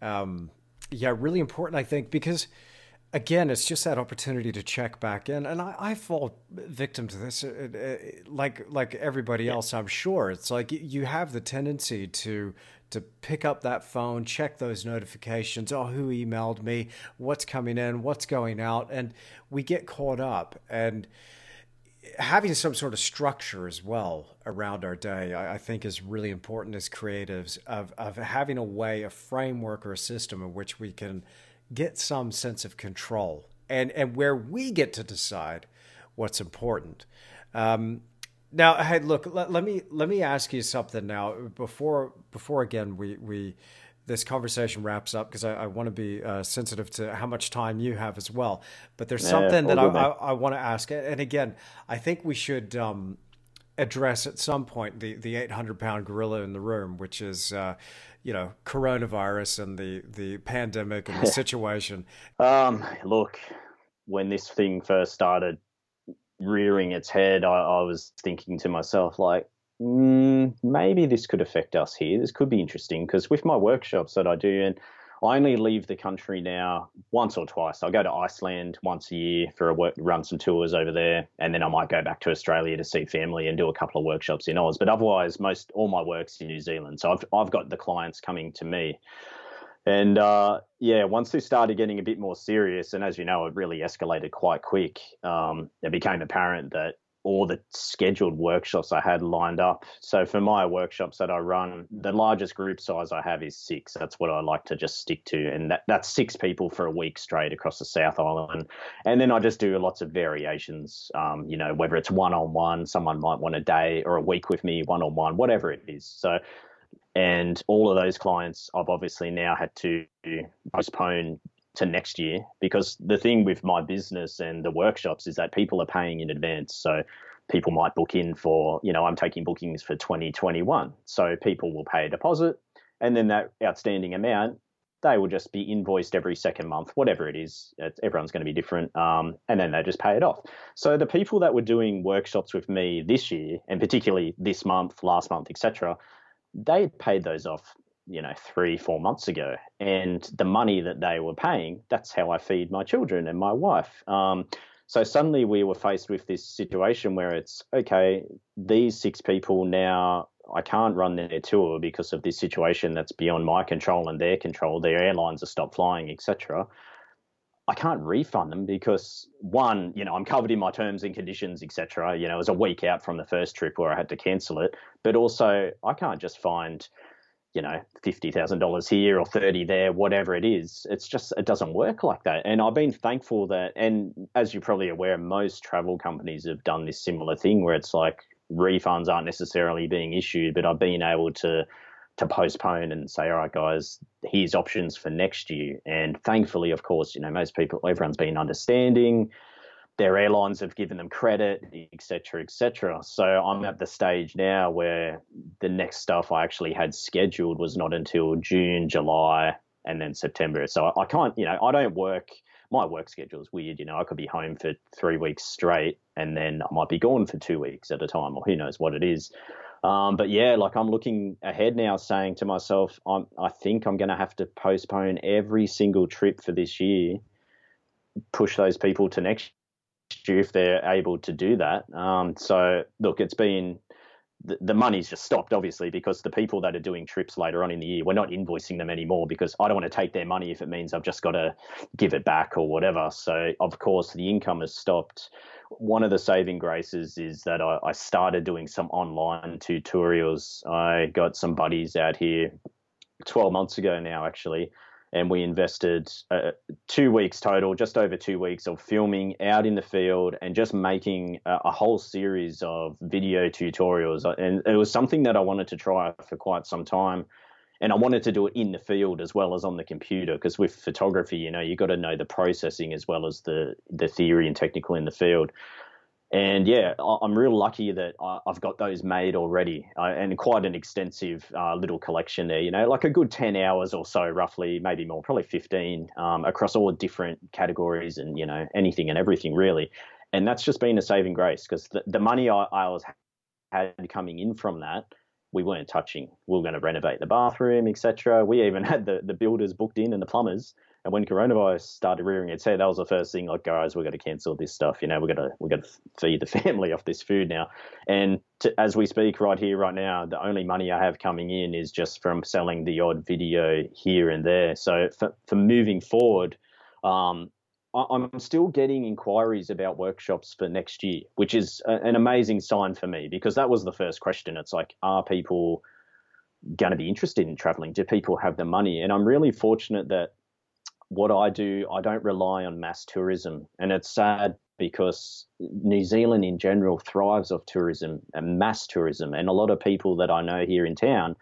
um, yeah, really important, I think, because again, it's just that opportunity to check back in. And I, I fall victim to this, it, it, like, like everybody yeah. else, I'm sure. It's like, you have the tendency to, to pick up that phone, check those notifications. Oh, who emailed me? What's coming in? What's going out? And we get caught up, and having some sort of structure as well around our day, I think, is really important as creatives, of, of having a way, a framework or a system in which we can get some sense of control, and, and where we get to decide what's important. Um, now, hey, look, let, let me, let me ask you something now before, before again, we, we, this conversation wraps up, because I, I want to be uh, sensitive to how much time you have as well. But there's yeah, something that I, I, I want to ask. And again, I think we should um, address at some point the the eight hundred pound gorilla in the room, which is, uh, you know, coronavirus and the, the pandemic and the situation. Um, look, when this thing first started rearing its head, I, I was thinking to myself, like, Mm, maybe this could affect us here. This could be interesting, because with my workshops that I do, and I only leave the country now once or twice. I'll go to Iceland once a year for a work, run some tours over there, and then I might go back to Australia to see family and do a couple of workshops in Oz. But otherwise, most all my work's in New Zealand, so I've I've got the clients coming to me. And uh, yeah, once this started getting a bit more serious, and as you know, it really escalated quite quick. Um, it became apparent that all the scheduled workshops I had lined up. So for my workshops that I run, the largest group size I have is six. That's what I like to just stick to. And that, that's six people for a week straight across the South Island. And then I just do lots of variations, um, you know, whether it's one-on-one, someone might want a day or a week with me, one-on-one, whatever it is. So, and all of those clients I've obviously now had to postpone to next year, because the thing with my business and the workshops is that people are paying in advance. So people might book in for, you know, I'm taking bookings for twenty twenty-one. So people will pay a deposit, and then that outstanding amount, they will just be invoiced every second month, whatever it is. It's, everyone's going to be different. Um, and then they just pay it off. So the people that were doing workshops with me this year, and particularly this month, last month, et cetera, they paid those off, you know, three, four months ago. And the money that they were paying, that's how I feed my children and my wife. Um, so suddenly we were faced with this situation where it's, okay, these six people now, I can't run their tour because of this situation that's beyond my control and their control. Their airlines are stopped flying, et cetera. I can't refund them because, one, you know, I'm covered in my terms and conditions, et cetera. You know, it was a week out from the first trip where I had to cancel it. But also I can't just find, you know, fifty thousand dollars here or thirty there, whatever it is. It's just, it doesn't work like that. And I've been thankful that, and as you're probably aware, most travel companies have done this similar thing where it's like refunds aren't necessarily being issued, but I've been able to, to postpone and say, all right, guys, here's options for next year. And thankfully, of course, you know, most people, everyone's been understanding. Their airlines have given them credit, et cetera, et cetera. So I'm at the stage now where the next stuff I actually had scheduled was not until June, July, and then September. So I can't, you know, I don't work. My work schedule is weird. You know, I could be home for three weeks straight, and then I might be gone for two weeks at a time, or who knows what it is. Um, but yeah, like I'm looking ahead now saying to myself, I'm, I think I'm going to have to postpone every single trip for this year, push those people to next year if they're able to do that. Um, so look, it's been, the, the money's just stopped, obviously, because the people that are doing trips later on in the year, we're not invoicing them anymore because I don't want to take their money if it means I've just got to give it back or whatever. So of course the income has stopped. One of the saving graces is that I, I started doing some online tutorials. I got some buddies out here twelve months ago now, actually. And we invested uh, two weeks total, just over two weeks of filming out in the field and just making a, a whole series of video tutorials. And it was something that I wanted to try for quite some time. And I wanted to do it in the field as well as on the computer, because with photography, you know, you've got to know the processing as well as the, the theory and technical in the field. And yeah, I'm real lucky that I've got those made already, uh, and quite an extensive uh, little collection there, you know, like a good ten hours or so, roughly, maybe more, probably fifteen, um, across all different categories and, you know, anything and everything really. And that's just been a saving grace, because the, the money I, I was had coming in from that, we weren't touching. We were going to renovate the bathroom, et cetera. We even had the, the builders booked in and the plumbers. And when coronavirus started rearing its head, that was the first thing, like, guys, we've got to cancel this stuff. You know, we've got to, we've got to feed the family off this food now. And to, as we speak right here, right now, the only money I have coming in is just from selling the odd video here and there. So for, for moving forward, um, I, I'm still getting inquiries about workshops for next year, which is a, an amazing sign for me, because that was the first question. It's like, are people going to be interested in traveling? Do people have the money? And I'm really fortunate that what I do, I don't rely on mass tourism. And it's sad because New Zealand in general thrives off tourism and mass tourism. And a lot of people that I know here in town,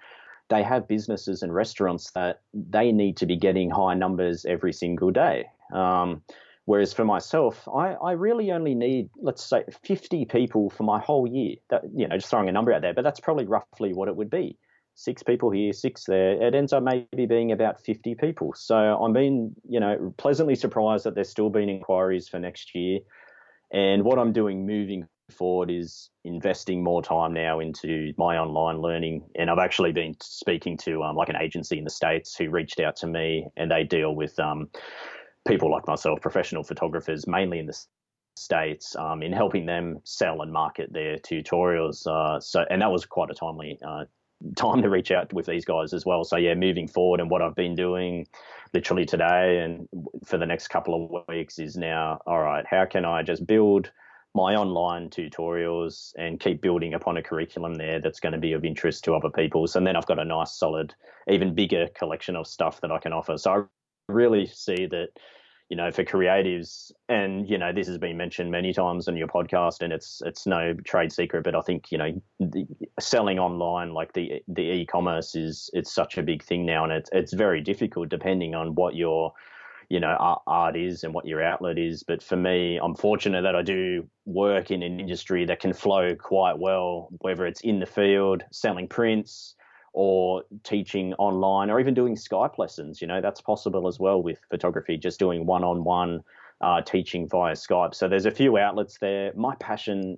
they have businesses and restaurants that they need to be getting high numbers every single day. Um, whereas for myself, I, I really only need, let's say, fifty people for my whole year. That, you know, just throwing a number out there, but that's probably roughly what it would be. Six people here, six there. It ends up maybe being about fifty people. So I'm being, you know, pleasantly surprised that there's still been inquiries for next year. And what I'm doing moving forward is investing more time now into my online learning. And I've actually been speaking to um, like an agency in the States who reached out to me, and they deal with um, people like myself, professional photographers, mainly in the States, um, in helping them sell and market their tutorials. Uh, so, and that was quite a timely uh time to reach out with these guys as well. So yeah, moving forward, and what I've been doing literally today and for the next couple of weeks is now, all right, how can I just build my online tutorials and keep building upon a curriculum there that's going to be of interest to other people. So, and then I've got a nice, solid, even bigger collection of stuff that I can offer. So I really see that, you know, for creatives, and, you know, this has been mentioned many times on your podcast, and it's it's no trade secret, but I think, you know, the, selling online, like the the e-commerce is, it's such a big thing now, and it's it's very difficult depending on what your, you know, art, art is and what your outlet is. But for me, I'm fortunate that I do work in an industry that can flow quite well, whether it's in the field, selling prints, or teaching online, or even doing Skype lessons. You know, that's possible as well with photography, just doing one-on-one uh, teaching via Skype. So there's a few outlets there. My passion,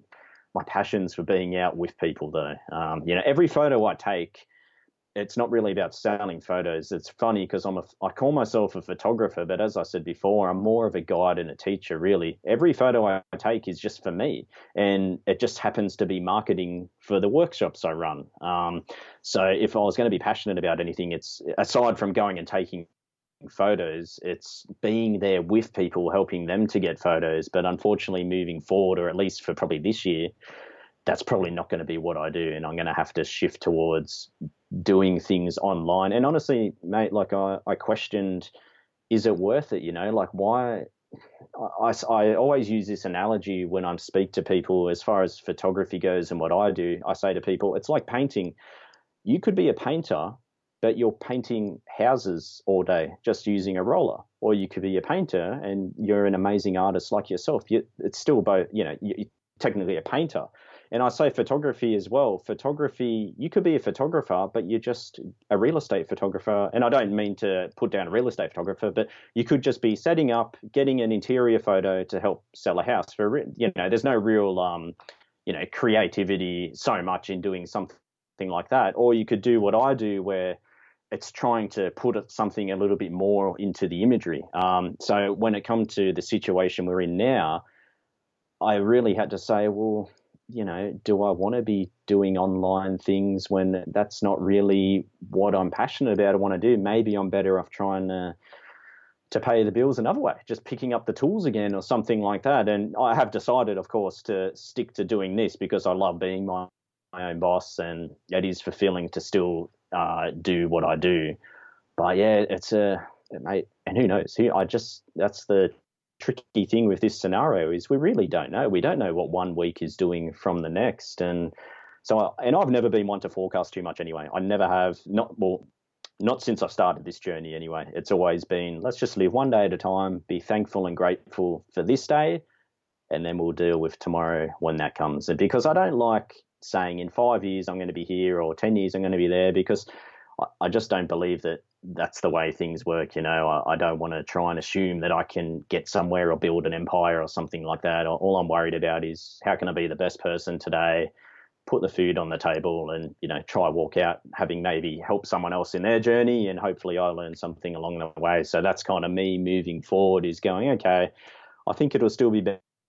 my passion's for being out with people though. Um, you know, every photo I take, it's not really about selling photos. It's funny because I'm a, I call myself a photographer, but as I said before, I'm more of a guide and a teacher, really. Every photo I take is just for me, and it just happens to be marketing for the workshops I run. Um, so if I was going to be passionate about anything, it's aside from going and taking photos, it's being there with people, helping them to get photos. But unfortunately, moving forward, or at least for probably this year, that's probably not going to be what I do, and I'm going to have to shift towards doing things online. And honestly, mate, like I, I questioned, is it worth it? You know, like why? I, I always use this analogy when I speak to people as far as photography goes and what I do. I say to people, it's like painting. You could be a painter, but you're painting houses all day just using a roller. Or you could be a painter and you're an amazing artist like yourself. You, it's still both, you know, you're technically a painter. And I say photography as well. Photography, you could be a photographer, but you're just a real estate photographer. And I don't mean to put down a real estate photographer, but you could just be setting up, getting an interior photo to help sell a house. For, you know, there's no real, um, you know, creativity so much in doing something like that. Or you could do what I do, where it's trying to put something a little bit more into the imagery. Um, so when it comes to the situation we're in now, I really had to say, well, you know, do I want to be doing online things when that's not really what I'm passionate about? I want to do. Maybe I'm better off trying to to pay the bills another way, just picking up the tools again or something like that. And I have decided, of course, to stick to doing this because I love being my, my own boss, and it is fulfilling to still uh, do what I do. But yeah, it's a mate, and who knows? I just that's the tricky thing with this scenario is we really don't know. We don't know what one week is doing from the next. And so, I, and I've never been one to forecast too much anyway. I never have, not, well, not since I've started this journey anyway. It's always been, let's just live one day at a time, be thankful and grateful for this day, and then we'll deal with tomorrow when that comes. And because I don't like saying in five years I'm going to be here or ten years I'm going to be there, because I, I just don't believe that that's the way things work. You know, I, I don't want to try and assume that I can get somewhere or build an empire or something like that. All I'm worried about is how can I be the best person today, put the food on the table, and, you know, try walk out having maybe helped someone else in their journey, and hopefully I learn something along the way. So that's kind of me moving forward, is going, okay, I think it'll still be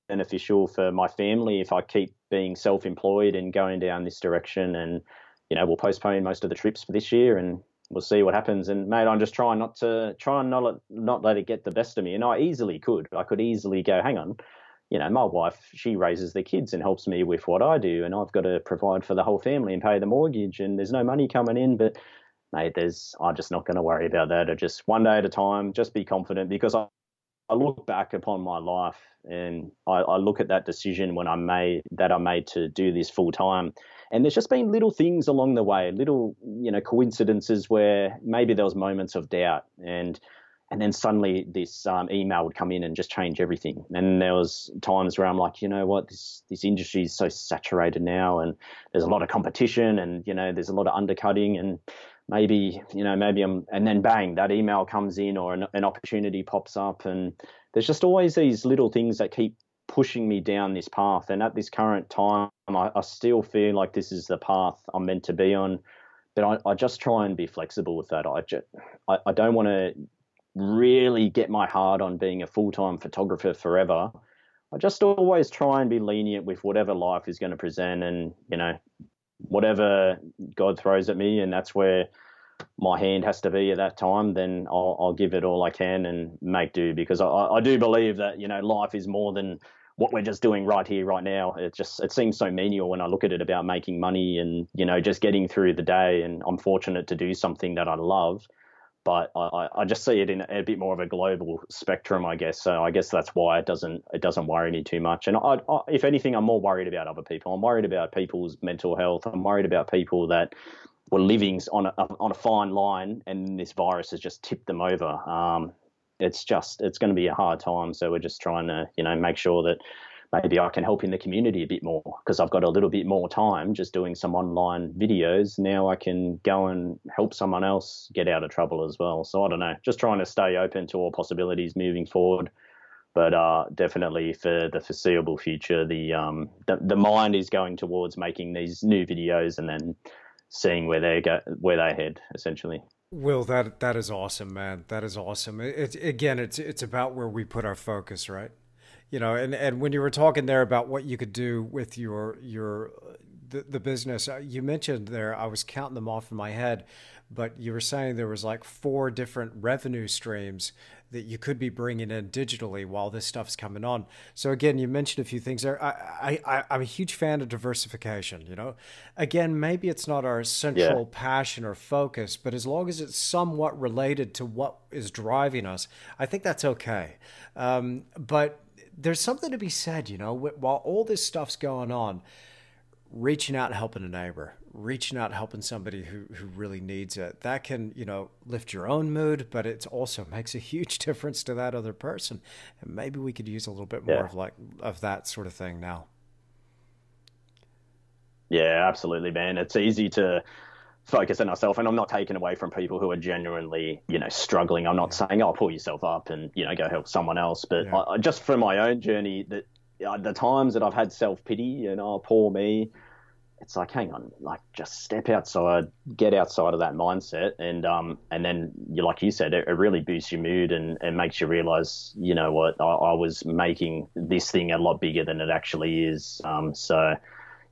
beneficial for my family if I keep being self-employed and going down this direction, and, you know, we'll postpone most of the trips for this year and we'll see what happens. And mate, I'm just trying not to try and not not let it get the best of me. And I easily could. I could easily go, hang on, you know, my wife, she raises the kids and helps me with what I do, and I've got to provide for the whole family and pay the mortgage, and there's no money coming in. But mate, there's I'm just not going to worry about that. I just one day at a time, just be confident, because I, I look back upon my life and I, I look at that decision when I made that I made to do this full time. And there's just been little things along the way, little, you know, coincidences where maybe there was moments of doubt, and and then suddenly this um, email would come in and just change everything. And there was times where I'm like, you know what, this this industry is so saturated now, and there's a lot of competition, and, you know, there's a lot of undercutting, and maybe, you know, maybe I'm, and then bang, that email comes in, or an, an opportunity pops up, and there's just always these little things that keep pushing me down this path. And at this current time, I, I still feel like this is the path I'm meant to be on, but I, I just try and be flexible with that. I, just, I, I don't want to really get my heart on being a full-time photographer forever. I just always try and be lenient with whatever life is going to present, and, you know, whatever God throws at me, and that's where my hand has to be at that time, then I'll, I'll give it all I can and make do, because I, I do believe that, you know, life is more than what we're just doing right here, right now. It just, it seems so menial when I look at it, about making money and, you know, just getting through the day. And I'm fortunate to do something that I love, but I, I just see it in a bit more of a global spectrum, I guess. So I guess that's why it doesn't, it doesn't worry me too much. And I, I, if anything, I'm more worried about other people. I'm worried about people's mental health. I'm worried about people that were living on a, on a fine line, and this virus has just tipped them over. Um, it's just, it's going to be a hard time. So we're just trying to, you know, make sure that maybe I can help in the community a bit more, because I've got a little bit more time just doing some online videos. Now I can go and help someone else get out of trouble as well. So I don't know, just trying to stay open to all possibilities moving forward. But uh, definitely for the foreseeable future, the, um, the, the mind is going towards making these new videos and then seeing where they go, where they head, essentially. Will, that that is awesome, man. That is awesome. It's again, it's it's about where we put our focus, right? You know, and, and when you were talking there about what you could do with your your the, the business, you mentioned there, I was counting them off in my head, but you were saying there was like four different revenue streams that you could be bringing in digitally while this stuff's coming on. So again, you mentioned a few things there. I, I, I, I'm a huge fan of diversification, you know. Again, maybe it's not our central yeah. passion or focus, but as long as it's somewhat related to what is driving us, I think that's okay. Um, but there's something to be said, you know, while all this stuff's going on, reaching out and helping a neighbor, reaching out and helping somebody who, who really needs it. That can, you know, lift your own mood, but it also makes a huge difference to that other person. And maybe we could use a little bit more yeah. of like of that sort of thing now. Yeah, absolutely, man. It's easy to focus on myself, and I'm not taking away from people who are genuinely, you know, struggling. I'm not yeah. saying, oh, pull yourself up and, you know, go help someone else. But yeah. I, just from my own journey, that the times that I've had self-pity and, oh, poor me, it's like, hang on, like, just step outside, get outside of that mindset. And um, and then, you like you said, it, it really boosts your mood and, and makes you realize, you know what, I, I was making this thing a lot bigger than it actually is. Um, so,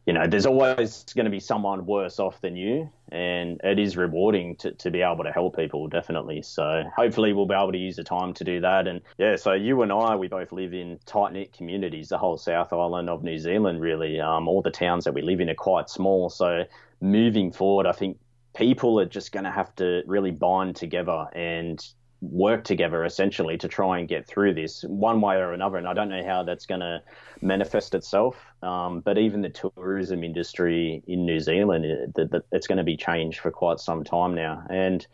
you know, there's always going to be someone worse off than you, and it is rewarding to, to be able to help people, definitely. So hopefully we'll be able to use the time to do that. And yeah, so you and I, we both live in tight-knit communities, the whole South Island of New Zealand, really. Um, all the towns that we live in are quite small. So moving forward, I think people are just going to have to really bind together and work together, essentially, to try and get through this one way or another. And I don't know how that's going to manifest itself, um, but even the tourism industry in New Zealand, it, it, it's going to be changed for quite some time now. And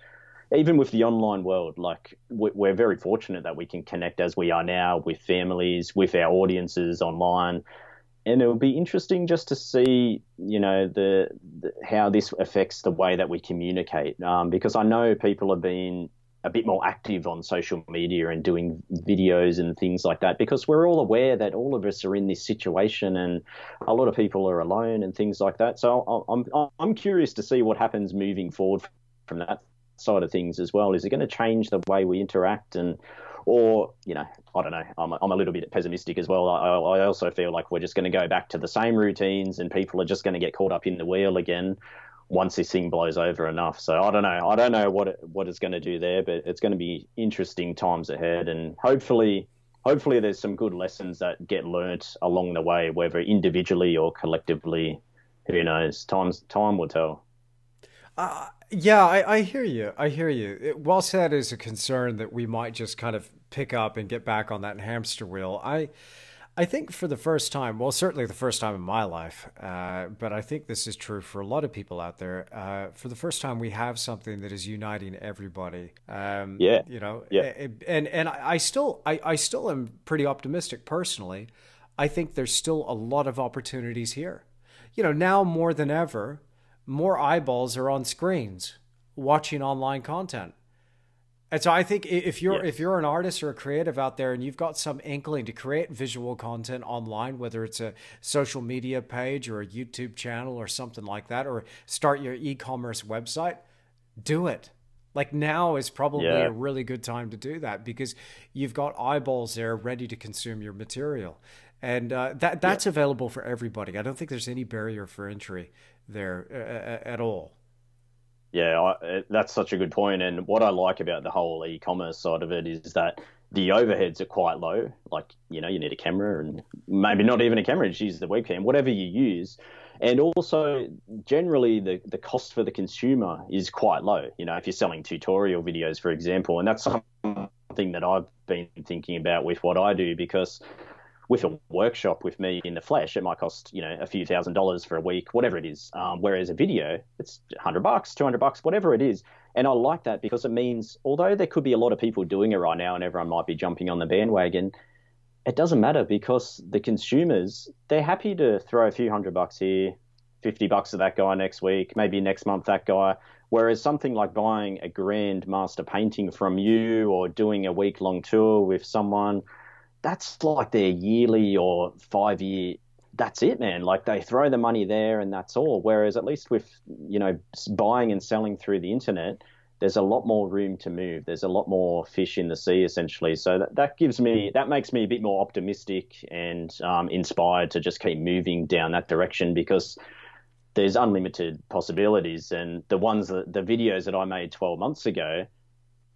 even with the online world, like, we're very fortunate that we can connect as we are now with families, with our audiences online. And it'll be interesting just to see, you know, the, the how this affects the way that we communicate, um, because I know people have been a bit more active on social media and doing videos and things like that, because we're all aware that all of us are in this situation and a lot of people are alone and things like that. So I'm I'm curious to see what happens moving forward from that side of things as well. Is it going to change the way we interact? And, or, you know, I don't know, I'm a, I'm a little bit pessimistic as well. I, I also feel like we're just going to go back to the same routines and people are just going to get caught up in the wheel again once this thing blows over enough. So I don't know. I don't know what it, what it's going to do there, but it's going to be interesting times ahead. And hopefully, hopefully there's some good lessons that get learnt along the way, whether individually or collectively. Who knows? Time's, time will tell. Uh, yeah, I, I hear you. I hear you. It, whilst that is a concern that we might just kind of pick up and get back on that hamster wheel, I... I think for the first time, well, certainly the first time in my life, uh, but I think this is true for a lot of people out there. Uh, for the first time, we have something that is uniting everybody. Um, yeah. You know, yeah. And, and, and I still, I, I still am pretty optimistic personally. I think there's still a lot of opportunities here. You know, now more than ever, more eyeballs are on screens watching online content. And so I think if you're yeah. if you're an artist or a creative out there and you've got some inkling to create visual content online, whether it's a social media page or a YouTube channel or something like that, or start your e-commerce website, do it. Like, now is probably yeah. a really good time to do that, because you've got eyeballs there ready to consume your material. And uh, that that's yeah. available for everybody. I don't think there's any barrier for entry there uh, at all. Yeah, I, that's such a good point. And what I like about the whole e-commerce side of it is that the overheads are quite low. Like, you know, you need a camera and maybe not even a camera, just use the webcam, whatever you use. And also generally the, the cost for the consumer is quite low. You know, if you're selling tutorial videos, for example, and that's something that I've been thinking about with what I do, because with a workshop with me in the flesh, it might cost, you know, a few thousand dollars for a week, whatever it is. Um, whereas a video, it's a hundred bucks, two hundred bucks, whatever it is. And I like that because it means, although there could be a lot of people doing it right now and everyone might be jumping on the bandwagon, it doesn't matter because the consumers, they're happy to throw a few hundred bucks here, fifty bucks to that guy next week, maybe next month that guy. Whereas something like buying a grand master painting from you or doing a week-long tour with someone, that's like their yearly or five-year, that's it, man. Like they throw the money there and that's all. Whereas at least with, you know, buying and selling through the internet, there's a lot more room to move. There's a lot more fish in the sea, essentially. So that, that gives me, that makes me a bit more optimistic and um, inspired to just keep moving down that direction, because there's unlimited possibilities. And the ones that the videos that I made twelve months ago,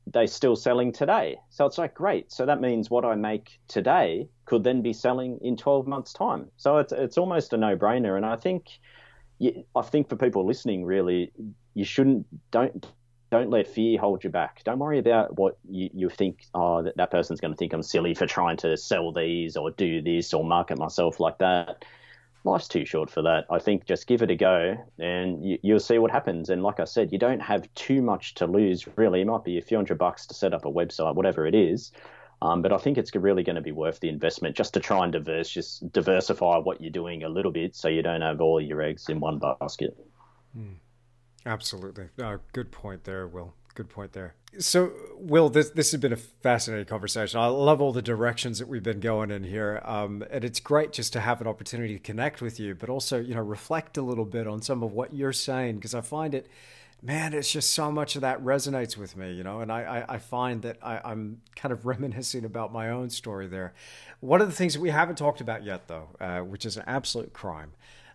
they're still selling today. So it's like, great. So that means what I make today could then be selling in twelve months time. So it's, it's almost a no brainer. And I think, I think for people listening, really, you shouldn't, don't, don't let fear hold you back. Don't worry about what you, you think, oh, that, that person's going to think I'm silly for trying to sell these or do this or market myself like that. Life's too short for that. I think just give it a go and you, you'll see what happens. And like I said, you don't have too much to lose, really. It might be a few hundred bucks to set up a website, whatever it is. Um, but I think it's really going to be worth the investment just to try and diverse, just diversify what you're doing a little bit so you don't have all your eggs in one basket. Mm. Absolutely. Oh, good point there, Will. Good point there. So, Will, this this has been a fascinating conversation. I love all the directions that we've been going in here. Um, and it's great just to have an opportunity to connect with you, but also, you know, reflect a little bit on some of what you're saying, because I find it, man, it's just so much of that resonates with me, you know, and I, I, I find that I, I'm kind of reminiscing about my own story there. One of the things that we haven't talked about yet, though, uh, which is an absolute crime.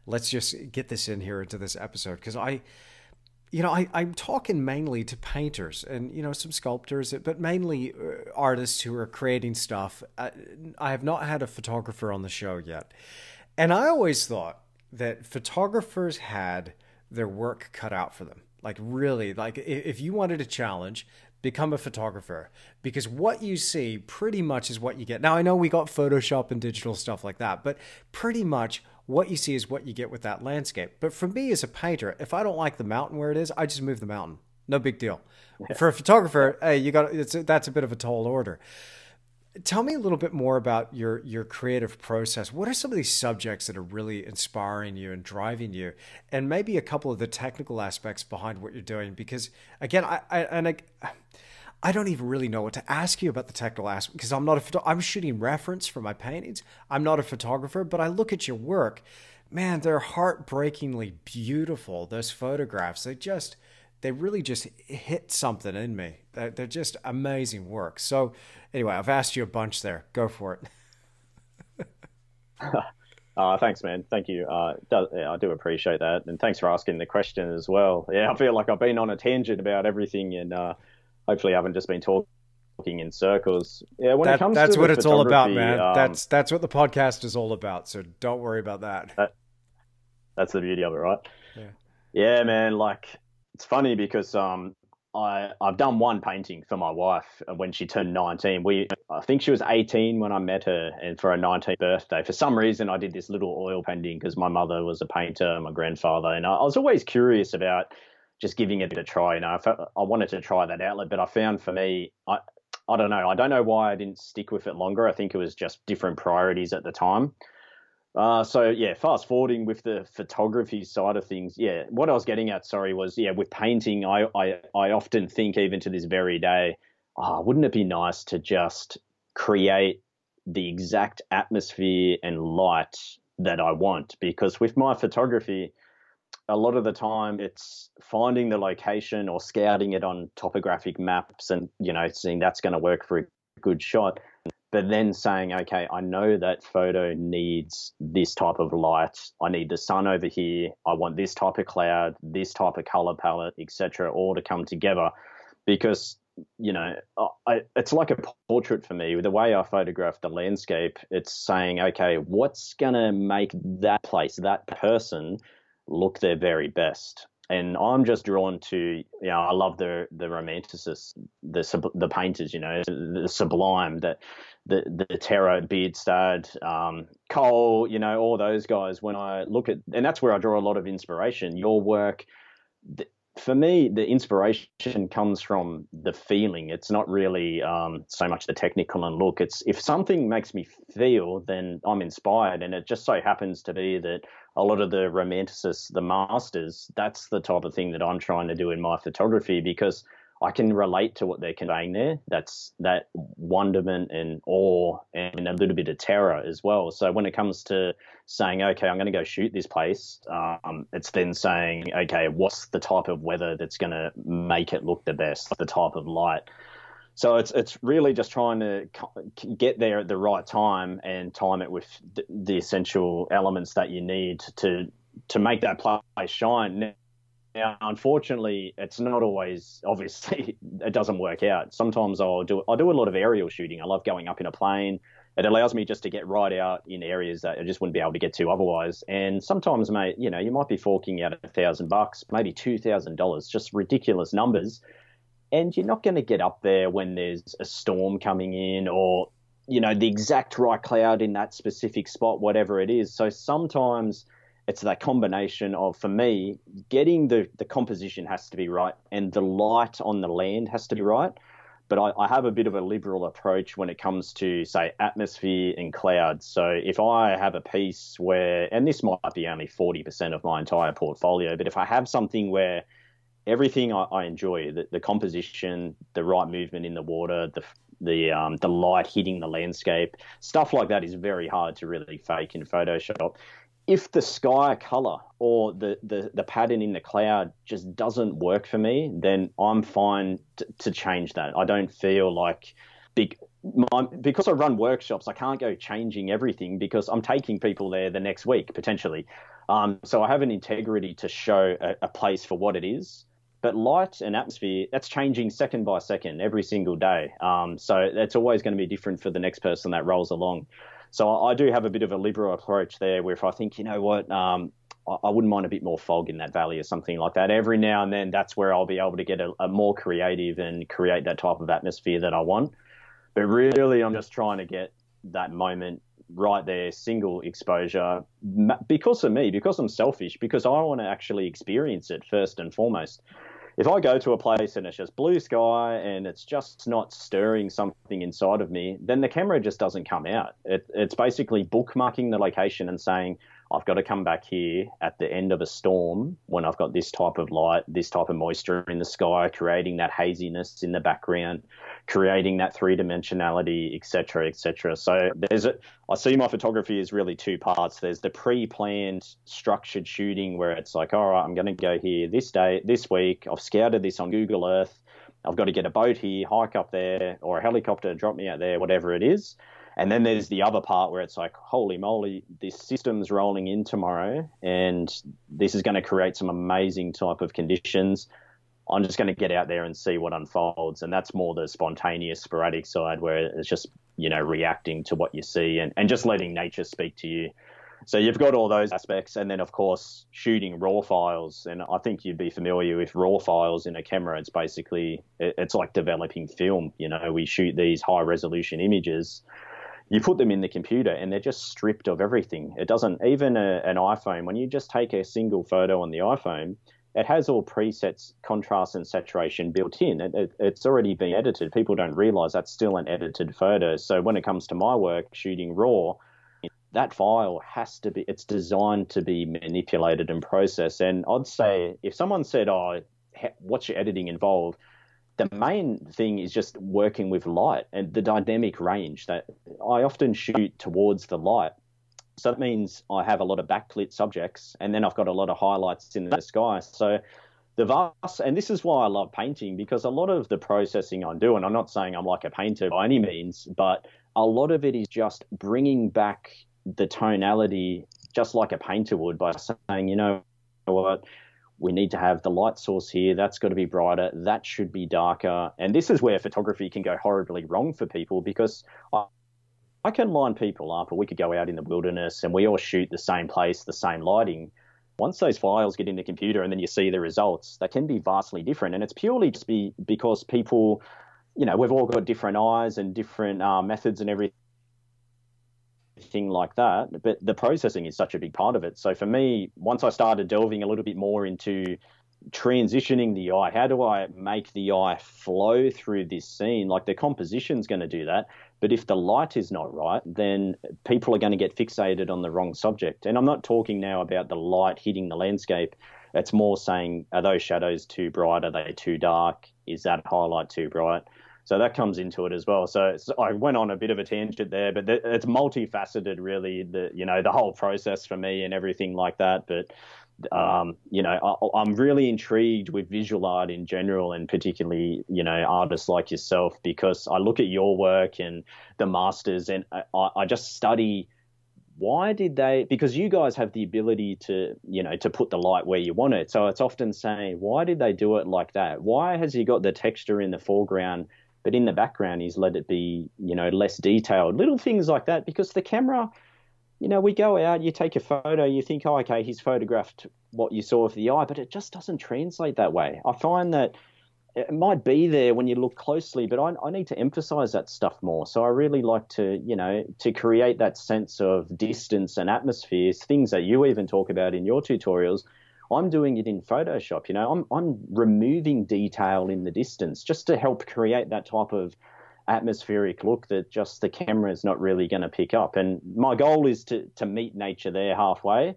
Let's just get this in here into this episode, because I... You know, I, I'm talking mainly to painters and, you know, some sculptors, but mainly artists who are creating stuff. I, I have not had a photographer on the show yet. And I always thought that photographers had their work cut out for them. Like, really, like if you wanted a challenge, become a photographer, because what you see pretty much is what you get. Now, I know we got Photoshop and digital stuff like that, but pretty much what you see is what you get with that landscape. But for me as a painter, if I don't like the mountain where it is, I just move the mountain. No big deal. Yeah. For a photographer, hey, you got it's a, that's a bit of a tall order. Tell me a little bit more about your your creative process. What are some of these subjects that are really inspiring you and driving you? And maybe a couple of the technical aspects behind what you're doing, because again, I, I and I, I don't even really know what to ask you about the technical aspect, because I'm not a photo- I'm shooting reference for my paintings. I'm not a photographer, but I look at your work. Man, they're heartbreakingly beautiful. Those photographs, they just they really just hit something in me. They're, they're just amazing work. So anyway, I've asked you a bunch there. Go for it. uh, thanks, man. Thank you. Uh, does, yeah, I do appreciate that. And thanks for asking the question as well. Yeah, I feel like I've been on a tangent about everything, and uh, hopefully I haven't just been talk- talking in circles. Yeah, when that, it comes that's to what it's all about, man. Um, that's, that's what the podcast is all about. So don't worry about that. that that's the beauty of it, right? Yeah, yeah, man. Like, it's funny because um, I, I've done one painting for my wife when she turned nineteen. We, I think she was eighteen when I met her, and for her nineteenth birthday, for some reason, I did this little oil painting because my mother was a painter, my grandfather, and I, I was always curious about just giving it a try. You know, I, I wanted to try that outlet, but I found for me, I, I don't know. I don't know why I didn't stick with it longer. I think it was just different priorities at the time. Uh, so, yeah, fast forwarding with the photography side of things, yeah, what I was getting at, sorry, was, yeah, with painting, I, I, I often think even to this very day, oh, wouldn't it be nice to just create the exact atmosphere and light that I want? Because with my photography, a lot of the time it's finding the location or scouting it on topographic maps and, you know, seeing that's going to work for a good shot. But then saying, okay, I know that photo needs this type of light. I need the sun over here. I want this type of cloud, this type of color palette, et cetera, all to come together. Because you know, I, it's like a portrait for me. The way I photograph the landscape, it's saying, okay, what's going to make that place, that person look their very best? And I'm just drawn to, you know, I love the the romanticists, the the painters, you know, the, the sublime, the the, the Terror, Bierstadt, um, Cole, you know, all those guys. When I look at, and that's where I draw a lot of inspiration. Your work, the, for me, the inspiration comes from the feeling. It's not really um, so much the technical and look. It's if something makes me feel, then I'm inspired. And it just so happens to be that a lot of the romanticists, the masters, that's the type of thing that I'm trying to do in my photography, because I can relate to what they're conveying there. That's that wonderment and awe and a little bit of terror as well. So when it comes to saying, okay, I'm going to go shoot this place, um, it's then saying, okay, what's the type of weather that's going to make it look the best, the type of light. So it's it's really just trying to get there at the right time and time it with the, the essential elements that you need to to make that place shine. Now, unfortunately, it's not always, obviously, it doesn't work out. Sometimes I'll do, I do a lot of aerial shooting. I love going up in a plane. It allows me just to get right out in areas that I just wouldn't be able to get to otherwise. And sometimes, mate, you know, you might be forking out a thousand bucks, maybe two thousand dollars, just ridiculous numbers. And you're not going to get up there when there's a storm coming in or, you know, the exact right cloud in that specific spot, whatever it is. So sometimes it's that combination of, for me, getting the, the composition has to be right and the light on the land has to be right. But I, I have a bit of a liberal approach when it comes to, say, atmosphere and clouds. So if I have a piece where, and this might be only forty percent of my entire portfolio, but if I have something where everything I, I enjoy, the, the composition, the right movement in the water, the the um, the light hitting the landscape, stuff like that is very hard to really fake in Photoshop. If the sky color or the, the, the pattern in the cloud just doesn't work for me, then I'm fine t to change that. I don't feel like big, my, because I run workshops, I can't go changing everything because I'm taking people there the next week, potentially. Um, so I have an integrity to show a, a place for what it is. But light and atmosphere, that's changing second by second every single day. Um, so that's always going to be different for the next person that rolls along. So I do have a bit of a liberal approach there where if I think, you know what, um, I wouldn't mind a bit more fog in that valley or something like that. Every now and then, that's where I'll be able to get a, a more creative and create that type of atmosphere that I want. But really, I'm just trying to get that moment right there, single exposure, because of me, because I'm selfish, because I want to actually experience it first and foremost. If I go to a place and it's just blue sky and it's just not stirring something inside of me, then the camera just doesn't come out. It, it's basically bookmarking the location and saying, I've got to come back here at the end of a storm when I've got this type of light, this type of moisture in the sky, creating that haziness in the background, creating that three-dimensionality, et cetera, et cetera. So there's a, I see my photography is really two parts. There's the pre-planned structured shooting where it's like, all right, I'm going to go here this day, this week. I've scouted this on Google Earth. I've got to get a boat here, hike up there, or a helicopter, drop me out there, whatever it is. And then there's the other part where it's like, holy moly, this system's rolling in tomorrow and this is going to create some amazing type of conditions. I'm just going to get out there and see what unfolds. And that's more the spontaneous, sporadic side where it's just, you know, reacting to what you see and, and just letting nature speak to you. So you've got all those aspects. And then, of course, shooting raw files. And I think you'd be familiar with raw files in a camera. It's basically, it's like developing film. You know, we shoot these high resolution images. You put them in the computer and they're just stripped of everything. It doesn't, even a, an iPhone, when you just take a single photo on the iPhone, it has all presets, contrast and saturation built in. It, it, it's already been edited. People don't realize that's still an edited photo. So when it comes to my work, shooting raw, that file has to be, it's designed to be manipulated and processed. And I'd say if someone said, oh, what's your editing involved? The main thing is just working with light and the dynamic range that I often shoot towards the light. So that means I have a lot of backlit subjects and then I've got a lot of highlights in the sky. So the vast, and this is why I love painting, because a lot of the processing I do, and I'm not saying I'm like a painter by any means, but a lot of it is just bringing back the tonality just like a painter would by saying, you know what, we need to have the light source here. That's got to be brighter. That should be darker. And this is where photography can go horribly wrong for people, because I, I can line people up, or we could go out in the wilderness and we all shoot the same place, the same lighting. Once those files get in the computer and then you see the results, they can be vastly different. And it's purely just be because people, you know, we've all got different eyes and different uh, methods and everything. Thing like that, but the processing is such a big part of it. So for me, once I started delving a little bit more into transitioning the eye, how do I make the eye flow through this scene? Like, the composition's going to do that, but if the light is not right, then people are going to get fixated on the wrong subject. And I'm not talking now about the light hitting the landscape. It's more saying, are those shadows too bright? Are they too dark? Is that highlight too bright? So that comes into it as well. So, so I went on a bit of a tangent there, but th it's multifaceted, really, the, you know, the whole process for me and everything like that. But, um, you know, I, I'm really intrigued with visual art in general, and particularly, you know, artists like yourself, because I look at your work and the masters, and I, I just study, why did they, because you guys have the ability to, you know, to put the light where you want it. So it's often saying, why did they do it like that? Why has he got the texture in the foreground, but in the background he's let it be, you know, less detailed? Little things like that, because the camera, you know, we go out, you take a photo, you think, oh, okay, he's photographed what you saw of the eye, but it just doesn't translate that way. I find that it might be there when you look closely, but I, I need to emphasize that stuff more. So I really like to, you know, to create that sense of distance and atmospheres, things that you even talk about in your tutorials. I'm doing it in Photoshop, you know, I'm, I'm removing detail in the distance just to help create that type of atmospheric look that just the camera is not really going to pick up. And my goal is to, to meet nature there halfway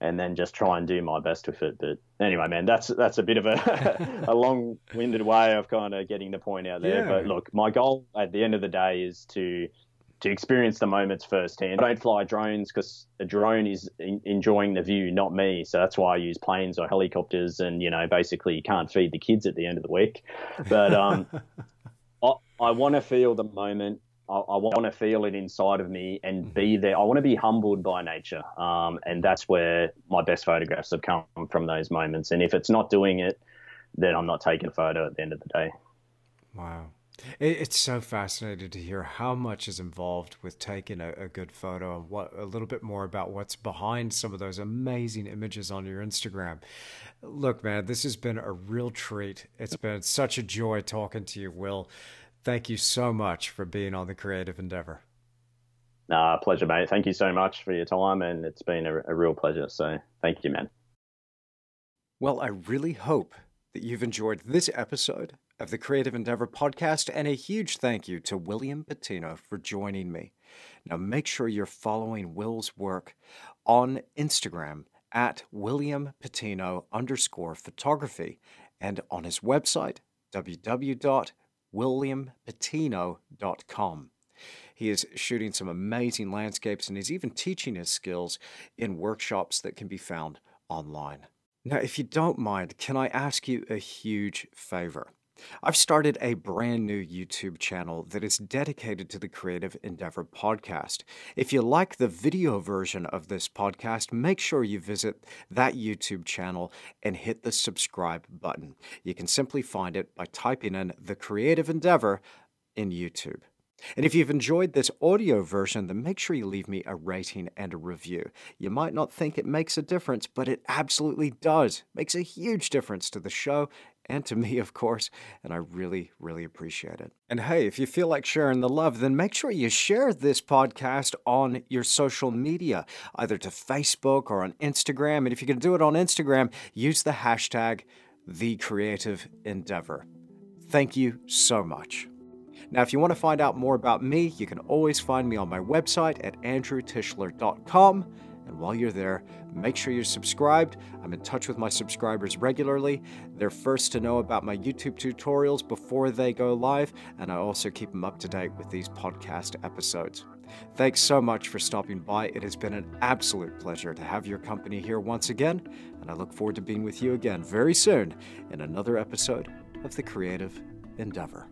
and then just try and do my best with it. But anyway, man, that's, that's a bit of a, a long winded way of kind of getting the point out there. Yeah. But look, my goal at the end of the day is to, to experience the moments firsthand. I don't fly drones because a drone is in, enjoying the view, not me. So that's why I use planes or helicopters, and, you know, basically you can't feed the kids at the end of the week. But um, I, I want to feel the moment. I, I want to feel it inside of me and be there. I want to be humbled by nature. Um, and that's where my best photographs have come from, those moments. And if it's not doing it, then I'm not taking a photo at the end of the day. Wow. It's so fascinating to hear how much is involved with taking a, a good photo, and what, a little bit more about what's behind some of those amazing images on your Instagram. Look, man, this has been a real treat. It's been such a joy talking to you, Will. Thank you so much for being on The Creative Endeavor. Uh, pleasure, mate. Thank you so much for your time, and it's been a, a real pleasure. So thank you, man. Well, I really hope that you've enjoyed this episode of the Creative Endeavor podcast, and a huge thank you to William Patino for joining me. Now, make sure you're following Will's work on Instagram at William Patino underscore photography, and on his website, w w w dot william patino dot com. He is shooting some amazing landscapes, and he's even teaching his skills in workshops that can be found online. Now, if you don't mind, can I ask you a huge favor? I've started a brand new YouTube channel that is dedicated to the Creative Endeavor podcast. If you like the video version of this podcast, make sure you visit that YouTube channel and hit the subscribe button. You can simply find it by typing in The Creative Endeavor in YouTube. And if you've enjoyed this audio version, then make sure you leave me a rating and a review. You might not think it makes a difference, but it absolutely does. Makes a huge difference to the show and to me, of course, and I really, really appreciate it. And hey, if you feel like sharing the love, then make sure you share this podcast on your social media, either to Facebook or on Instagram. And if you can do it on Instagram, use the hashtag The Creative Endeavor. Thank you so much. Now, if you want to find out more about me, you can always find me on my website at andrew tischler dot com. And while you're there, make sure you're subscribed. I'm in touch with my subscribers regularly. They're first to know about my YouTube tutorials before they go live, and I also keep them up to date with these podcast episodes. Thanks so much for stopping by. It has been an absolute pleasure to have your company here once again, and I look forward to being with you again very soon in another episode of The Creative Endeavor.